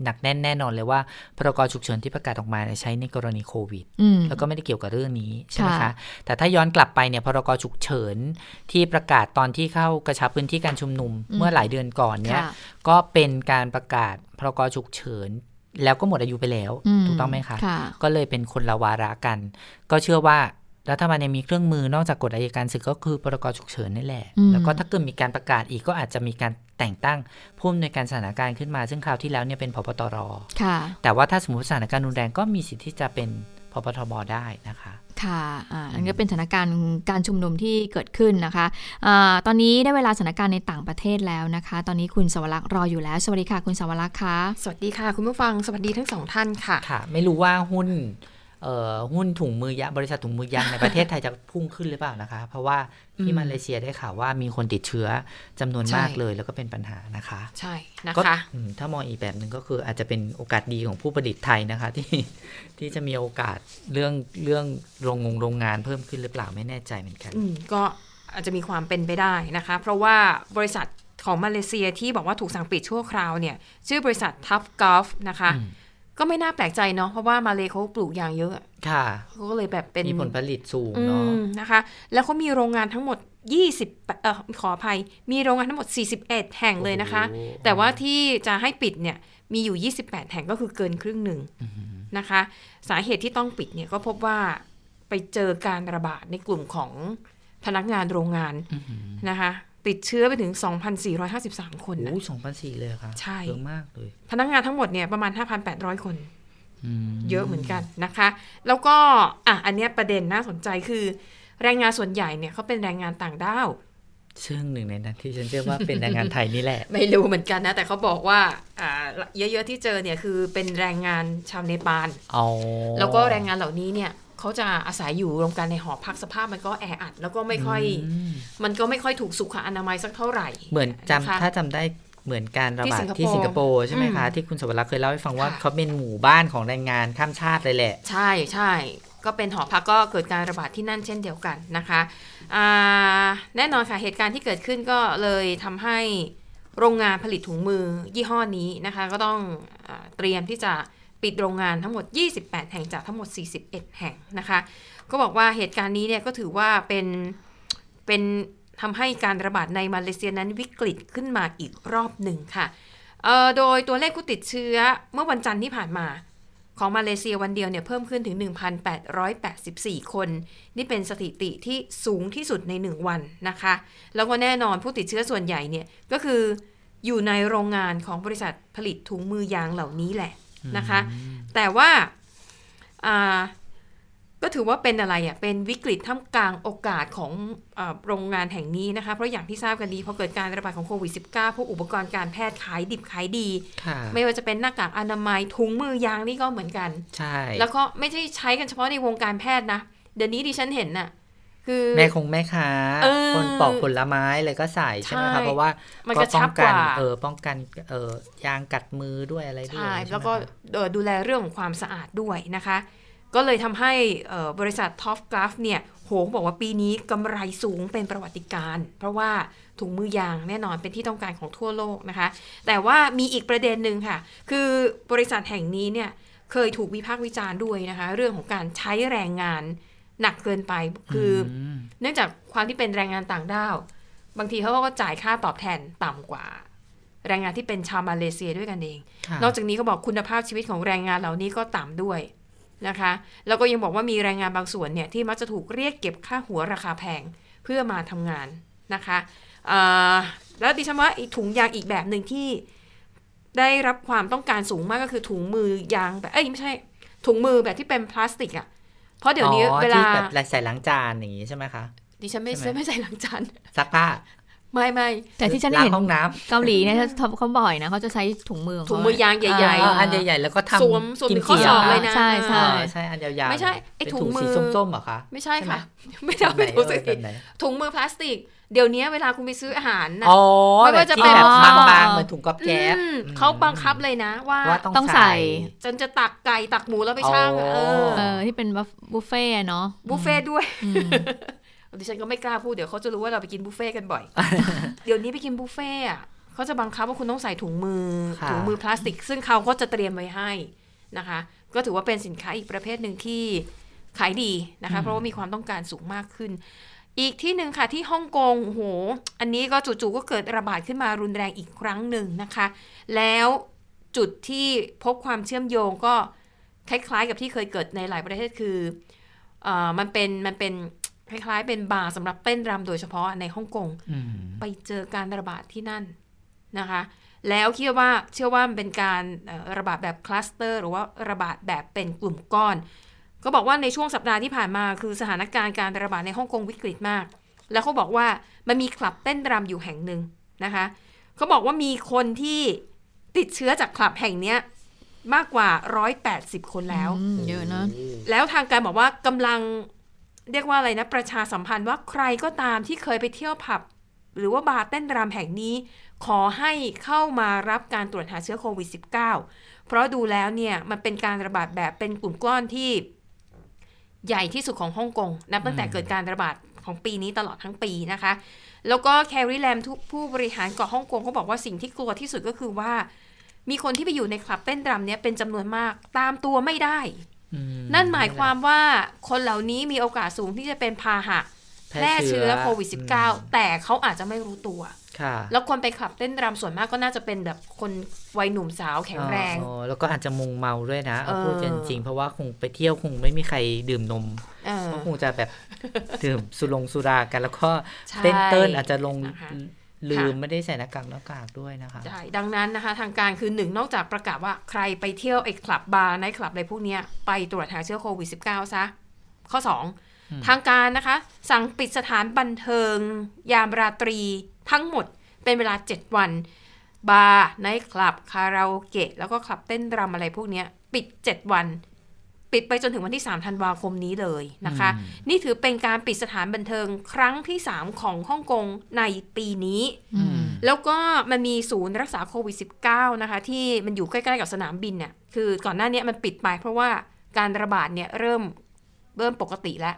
หนักแน่นแน่นอนเลยว่าพรกฉุกเฉินที่ประกาศออกมาใช้ในกรณีโควิดแล้วก็ไม่ได้เกี่ยวกับเรื่องนี้ใช่ไหมคะแต่ถ้าย้อนกลับไปเนี่ยพรกฉุกเฉินที่ประกาศตอนที่เข้ากระชับพื้นที่การชุมนุมเมื่อหลายเดือนก่อนเนี่ยก็เป็นการประกาศพรกฉุกเฉินแล้วก็หมดอายุไปแล้วถูกต้องไหมคะก็เลยเป็นคนละวาระกันก็เชื่อว่ารัฐบาลยังมีเครื่องมือนอกจากกฎอัยการศึกก็คือพรกฉุกเฉินนี่แหละแล้วก็ถ้าเกิดมีการประกาศอีกก็อาจจะมีการแต่งตั้งผู้อำนวยการสถานการณ์ขึ้นมาซึ่งคราวที่แล้วเนี่ยเป็นผบตรแต่ว่าถ้าสมมติสถานการณ์รุนแรงก็มีสิทธิ์ที่จะเป็นผบทบได้นะคะค่ะอันนี้เป็นสถานการณ์การชุมนุมที่เกิดขึ้นนะคะตอนนี้ได้เวลาสถานการณ์ในต่างประเทศแล้วนะคะตอนนี้คุณสวรักษ์รออยู่แล้วสวัสดีค่ะคุณสวรักษ์ค่ะสวัสดีค่ะคุณผู้ฟังสวัสดีทั้งสองท่านค่ะค่ะไม่รู้ว่าหุ้นถุงมือยางบริษัทถุงมือยางในประเทศไทยจะพุ่งขึ้นหรือเปล่านะคะเพราะว่าที่มาเลเซียได้ข่าวว่ามีคนติดเชื้อจำนวนมากเลยแล้วก็เป็นปัญหานะคะใช่นะคะถ้ามองอีกแบบนึงก็คืออาจจะเป็นโอกาสดีของผู้ผลิตไทยนะคะที่จะมีโอกาสเรื่องโรงงานเพิ่มขึ้นหรือเปล่าไม่แน่ใจเหมือนกันก็อาจจะมีความเป็นไปได้นะคะเพราะว่าบริษัทของมาเลเซียที่บอกว่าถูกสั่งปิดชั่วคราวเนี่ยชื่อบริษัท Tough Golf นะคะก็ไม่น่าแปลกใจเนาะเพราะว่ามาเลเขาปลูกยางเยอะค่ะเขาก็เลยแบบเป็นมีผลผลิตสูงเนาะนะคะแล้วเขามีโรงงานทั้งหมดมีโรงงานทั้งหมด41แห่งเลยนะคะแต่ว่าที่จะให้ปิดเนี่ยมีอยู่28แห่งก็คือเกินครึ่งหนึ่งนะคะสาเหตุที่ต้องปิดเนี่ยก็พบว่าไปเจอการระบาดในกลุ่มของพนักงานโรงงานนะคะติดเชื้อไปถึง 2,453 คนนะโอ้ 2,400 เลยค่ะใช่เยอะมากเลยพนักงานทั้งหมดเนี่ยประมาณ 5,800 คนเยอะเหมือนกันนะคะแล้วก็อันเนี้ยประเด็นน่าสนใจคือแรงงานส่วนใหญ่เนี่ยเขาเป็นแรงงานต่างด้าวซึ่งหนึ่งในนั้นที่ฉันเชื่อว่าเป็นแรงงานไทยนี่แหละ ไม่รู้เหมือนกันนะแต่เขาบอกว่าเยอะๆที่เจอเนี่ยคือเป็นแรงงานชาวเนปาลแล้วก็แรงงานเหล่านี้เนี่ยเขาจะอาศัยอยู่รวมกันในหอพักสภาพมันก็แออัดแล้วก็มันก็ไม่ค่อยถูกสุขอนามัยสักเท่าไหร่เหมือนถ้าจำได้เหมือนการระบาดที่สิงคโปร์ใช่ไหมคะที่คุณสวรักษ์เคยเล่าให้ฟังว่าเขาเป็นหมู่บ้านของแรงงานข้ามชาติเลยแหละใช่ใช่ก็เป็นหอพักก็เกิดการระบาดที่นั่นเช่นเดียวกันนะคะแน่นอนค่ะเหตุการณ์ที่เกิดขึ้นก็เลยทำให้โรงงานผลิตถุงมือยี่ห้อนี้นะคะก็ต้องเตรียมที่จะปิดโรงงานทั้งหมด28แห่งจากทั้งหมด41แห่งนะคะก็บอกว่าเหตุการณ์นี้เนี่ยก็ถือว่าเป็นทำให้การระบาดในมาเลเซียนั้นวิกฤตขึ้นมาอีกรอบหนึ่งค่ะโดยตัวเลขผู้ติดเชื้อเมื่อวันจันทร์ที่ผ่านมาของมาเลเซียวันเดียวเนี่ยเพิ่มขึ้นถึง 1,884 คนนี่เป็นสถิติที่สูงที่สุดใน1วันนะคะแล้วก็แน่นอนผู้ติดเชื้อส่วนใหญ่เนี่ยก็คืออยู่ในโรงงานของบริษัทผลิตถุงมือยางเหล่านี้แหละนะคะแต่ว่า ก็ถือว่าเป็นอะไรอ่ะเป็นวิกฤตท่ามกลางโอกาสของโรงงานแห่งนี้นะคะเพราะอย่างที่ทราบกันดีพอเกิดการระบาดของโควิด -19 พวกอุปกรณ์การแพทย์ขายดิบขายดีไม่ว่าจะเป็นหน้ากากอนามัยถุงมือยางนี่ก็เหมือนกันใช่แล้วก็ไม่ใช่ใช้กันเฉพาะในวงการแพทย์นะเดี๋ยวนี้ดิฉันเห็นน่ะคือแม่คงแม่ค้าคนปอกผลไม้เลยก็ใส่ใช่ไหมคะเพราะว่ามันก็ป้องกันยางกัดมือด้วยอะไรด้วยแล้วก็ดูแลเรื่องของความสะอาดด้วยนะคะก็เลยทำให้บริษัท Top Graph เนี่ยบอกว่าปีนี้กำไรสูงเป็นประวัติการณ์เพราะว่าถุงมือยางแน่นอนเป็นที่ต้องการของทั่วโลกนะคะแต่ว่ามีอีกประเด็นหนึ่งค่ะคือบริษัทแห่งนี้เนี่ยเคยถูกวิพากษ์วิจารณ์ด้วยนะคะเรื่องของการใช้แรงงานหนักเกินไปคือเนื่องจากความที่เป็นแรงงานต่างด้าวบางทีเขาก็จ่ายค่าตอบแทนต่ำกว่าแรงงานที่เป็นชาวมาเลเซียด้วยกันเองนอกจากนี้ก็บอกคุณภาพชีวิตของแรงงานเหล่านี้ก็ต่ำด้วยนะคะแล้วก็ยังบอกว่ามีแรงงานบางส่วนเนี่ยที่มักจะถูกเรียกเก็บค่าหัวราคาแพงเพื่อมาทำงานนะคะแล้วดิฉันว่าถุงยางอีกแบบหนึ่งที่ได้รับความต้องการสูงมากก็คือถุงมือยางแบบไม่ใช่ถุงมือแบบที่เป็นพลาสติกอ่ะเพราะเดี๋ยวนี้เวลาใส่ล้างจานอย่างนี้ใช่ไหมคะดิฉันไม่ใส่ล้างจานซักผ้าไม่แต่ที่ฉันเห็นเกาหลีเนี่ยเขาบ่อยนะเขาจะใช้ถุงมือของเขาถุงมือยางใหญ่ๆอันใหญ่ๆแล้วก็ทำสวมเป็นข้อศอกเลยนะใช่อันยาวๆไม่ใช่ไอ้ถุงมือสีส้มๆหรอคะไม่ใช่ค่ะไม่ใช่ถุงมือพลาสติกเดี๋ยวนี้เวลาคุณไปซื้ออาหารนะไม่ว่าจะเป็นแบบบางๆเหมือนถุงก๊อบแก๊บเขาบังคับเลยนะว่าต้องใส่จนจะตักไก่ตักหมูแล้วไปชั่งที่เป็นบุฟเฟ่เนาะบุฟเฟ่ด้วยดิฉันก็ไม่กล้าพูดเดี๋ยวเขาจะรู้ว่าเราไปกินบุฟเฟ่กันบ่อย เดี๋ยวนี้ไปกินบุฟเฟ่อะเขาจะบังคับว่าคุณต้องใส่ถุงมือพลาสติกซึ่งเขาก็จะเตรียมไว้ให้นะคะก็ถือว่าเป็นสินค้าอีกประเภทหนึ่งที่ขายดีนะคะเพราะว่ามีความต้องการสูงมากขึ้นอีกที่หนึ่งค่ะที่ฮ่องกงโหอันนี้ก็จู่ๆก็เกิดระบาดขึ้นมารุนแรงอีกครั้งหนึ่งนะคะแล้วจุดที่พบความเชื่อมโยงก็คล้ายๆกับที่เคยเกิดในหลายประเทศคือมันเป็นคล้ายๆเป็นบาร์สำหรับเต้นรำโดยเฉพาะในฮ่องกงไปเจอการระบาดที่นั่นนะคะแล้วเชื่อว่ามันเป็นการระบาดแบบคลัสเตอร์หรือว่าระบาดแบบเป็นกลุ่มก้อนก็บอกว่าในช่วงสัปดาห์ที่ผ่านมาคือสถานการณ์การระบาดในฮ่องกงวิกฤตมากแล้วเขาบอกว่ามันมีคลับเต้นรำอยู่แห่งหนึ่งนะคะเขาบอกว่ามีคนที่ติดเชื้อจากคลับแห่งนี้มากกว่า180คนแล้วเยอะนะแล้วทางการบอกว่ากำลังเรียกว่าอะไรนะประชาสัมพันธ์ว่าใครก็ตามที่เคยไปเที่ยวผับหรือว่าบาร์เต้นรำแห่งนี้ขอให้เข้ามารับการตรวจหาเชื้อโควิด -19 เพราะดูแล้วเนี่ยมันเป็นการระบาดแบบเป็นกลุ่มก้อนที่ใหญ่ที่สุดของฮ่องกงนับตั้งแต่เกิดการระบาดของปีนี้ตลอดทั้งปีนะคะแล้วก็แครีแลมผู้บริหารเกาะฮ่องกงเขาบอกว่าสิ่งที่กลัวที่สุดก็คือว่ามีคนที่ไปอยู่ในคลับเต้นรำเนี่ยเป็นจำนวนมากตามตัวไม่ได้นั่นหมายความว่าคนเหล่านี้มีโอกาสสูงที่จะเป็นพาหะแพร่เชื้อโควิด -19 แต่เขาอาจจะไม่รู้ตัวแล้วคนไปขับเต้นรำส่วนมากก็น่าจะเป็นแบบคนวัยหนุ่มสาวแข็งแรงแล้วก็อาจจะมงเมาด้วยนะเอาพูดกันจริงเพราะว่าคงไปเที่ยวคงไม่มีใครดื่มนมก็คงจะแบบดื่มสุรากันแล้วก็เต้นอาจจะลงลืมไม่ได้ใส่หน้ากากด้วยนะคะใช่ดังนั้นนะคะทางการคือ1นอกจากประกาศว่าใครไปเที่ยวไอ้คลับบาร์ไนท์คลับอะไรพวกเนี้ยไปตรวจหาเชื้อโควิด -19 ซะข้อ2ทางการนะคะสั่งปิดสถานบันเทิงยามราตรีทั้งหมดเป็นเวลา7วันบาร์ไนท์คลับคาราโอเกะแล้วก็คลับเต้นรำอะไรพวกเนี้ยปิด7วันปิดไปจนถึงวันที่3ธันวาคมนี้เลยนะคะนี่ถือเป็นการปิดสถานบันเทิงครั้งที่3ของฮ่องกงในปีนี้แล้วก็มันมีศูนย์รักษาโควิด -19 นะคะที่มันอยู่ใกล้ๆกับสนามบินเนี่ยคือก่อนหน้านี้มันปิดไปเพราะว่าการระบาดเนี่ยเริ่มปกติแล้ว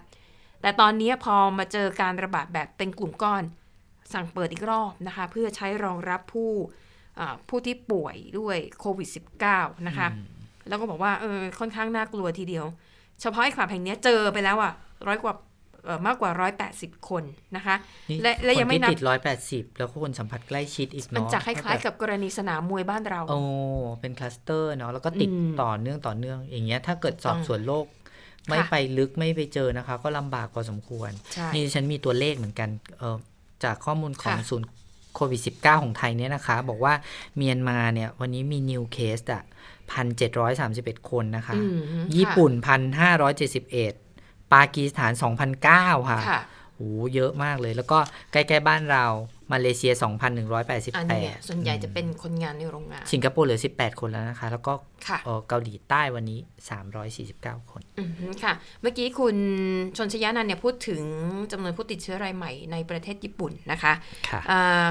แต่ตอนนี้พอมาเจอการระบาดแบบเป็นกลุ่มก้อนสั่งเปิดอีกรอบนะคะเพื่อใช้รองรับผู้ที่ป่วยด้วยโควิด -19 นะคะแล้วก็บอกว่าค่อนข้างน่ากลัวทีเดียวเฉพาะไอ้คลับแห่งนี้เจอไปแล้วมากกว่า180คนนะคะและยังไม่นับติด180แล้วคนสัมผัสใกล้ชิดอีกเนาะมันจะคล้ายๆกับกรณีสนามมวยบ้านเราโอ้เป็นคลัสเตอร์เนาะแล้วก็ติดต่อเนื่องอย่างเงี้ยถ้าเกิดสอบสวนโรคไม่ไปลึกไม่ไปเจอนะคะก็ลำบากพอสมควรนี่ฉันมีตัวเลขเหมือนกันจากข้อมูลของศูนย์โควิด -19 ของไทยเนี่ยนะคะบอกว่าเมียนมาเนี่ยวันนี้มีนิวเคส1,731คนนะคะญี่ปุ่น 1,571 ปากีสถาน2009ค่ะโอ้เยอะมากเลยแล้วก็ใกล้ๆบ้านเรามาเลเซีย 2,188 อันนี้ส่วนใหญ่จะเป็นคนงานในโรงงานสิงคโปร์เหลือ18คนแล้วนะคะแล้วก็เกาหลีใต้วันนี้349คนค่ะเมื่อกี้คุณชนชยานันท์เนี่ยพูดถึงจำนวนผู้ติดเชื้อรายใหม่ในประเทศญี่ปุ่นนะคะ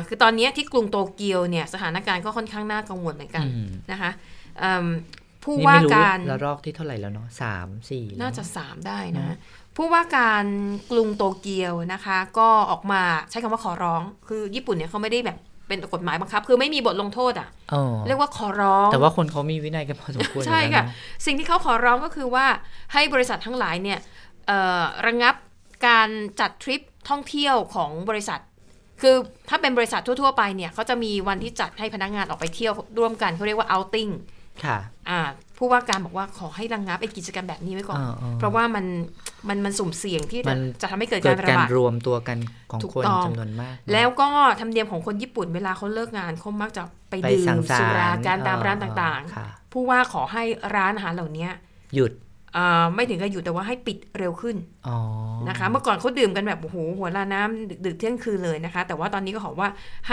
คือตอนนี้ที่กรุงโตเกียวเนี่ยสถานการณ์ก็ค่อนข้างน่ากังวลเหมือนกันนะคะผู้ว่าการระลอกที่เท่าไหร่แล้วเนาะ3-4น่าจะ3ได้นะผู้ว่าการกรุงโตเกียวนะคะก็ออกมาใช้คำว่าขอร้องคือญี่ปุ่นเนี่ยเขาไม่ได้แบบเป็นกฎหมายบังคับคือไม่มีบทลงโทษอ่ะเรียกว่าขอร้องแต่ว่าคนเขามีวินัยกันพอสมควรใช่ค่ะสิ่งที่เขาขอร้องก็คือว่าให้บริษัททั้งหลายเนี่ยระงับการจัดทริปท่องเที่ยวของบริษัทคือถ้าเป็นบริษัททั่วๆไปเนี่ยเขาจะมีวันที่จัดให้พนักงานออกไปเที่ยวร่วมกันเขาเรียกว่าoutingค่ะผู้ว่าการบอกว่าขอให้ระงับไอ้กิจกรรมแบบนี้ไว้ก่อนเพราะว่ามันสุ่มเสี่ยงที่จะทำให้เกิดการระบาดรวมตัวกันของคนจำนวนมากแล้วก็ธรรมเนียมของคนญี่ปุ่นเวลาเขาเลิกงานเขามักจะไปดื่มสุรากันตามร้านต่างๆผู้ว่าขอให้ร้านอาหารเหล่านี้หยุดไม่ถึงกับหยุดแต่ว่าให้ปิดเร็วขึ้นนะคะเมื่อก่อนเขาดื่มกันแบบโอ้โหหัวละน้ำดึกเที่ยงคืนเลยนะคะแต่ว่าตอนนี้ก็ขอว่าใ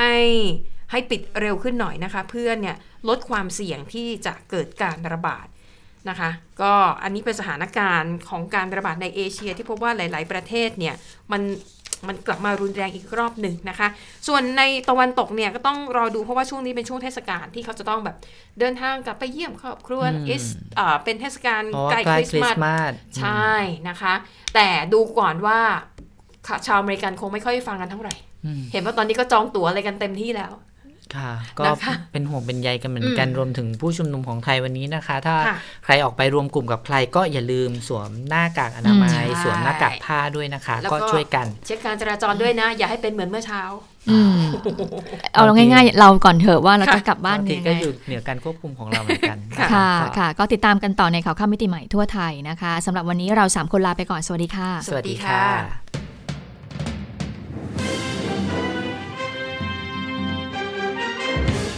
ห้ปิดเร็วขึ้นหน่อยนะคะเพื่อเนี่ยลดความเสี่ยงที่จะเกิดการระบาดนะคะก็อันนี้เป็นสถานการณ์ของการระบาดในเอเชียที่พบว่าหลายๆประเทศเนี่ยมันกลับมารุนแรงอีกรอบหนึ่งนะคะส่วนในตะวันตกเนี่ยก็ต้องรอดูเพราะว่าช่วงนี้เป็นช่วงเทศกาลที่เขาจะต้องแบบเดินทางกลับไปเยี่ยมครอบครัวเป็นเทศกาลใกล้คริสต์มาสใช่นะคะแต่ดูก่อนว่าชาวอเมริกันคงไม่ค่อยฟังกันเท่าไหร่เห็นว่าตอนนี้ก็จองตั๋วอะไรกันเต็มที่แล้วค่ะก็เป็นห่วงเป็นใยกันเหมือนกันรวมถึงผู้ชุมนุมของไทยวันนี้นะคะถ้าใครออกไปรวมกลุ่มกับใครก็อย่าลืมสวมหน้ากากอนามัยสวมหน้ากากผ้าด้วยนะคะก็ช่วยกันเช็คการจราจรด้วยนะอย่าให้เป็นเหมือนเมื่อเช้าเอาง่ายๆเราก่อนเถอะว่าเราจะกลับบ้านยังไงก็อยู่เหนือการควบคุมของเราเหมือนกันค่ะค่ะก็ติดตามกันต่อในข่าวค่ำมิติใหม่ทั่วไทยนะคะสำหรับวันนี้เรา3คนลาไปก่อนสวัสดีค่ะสวัสดีค่ะ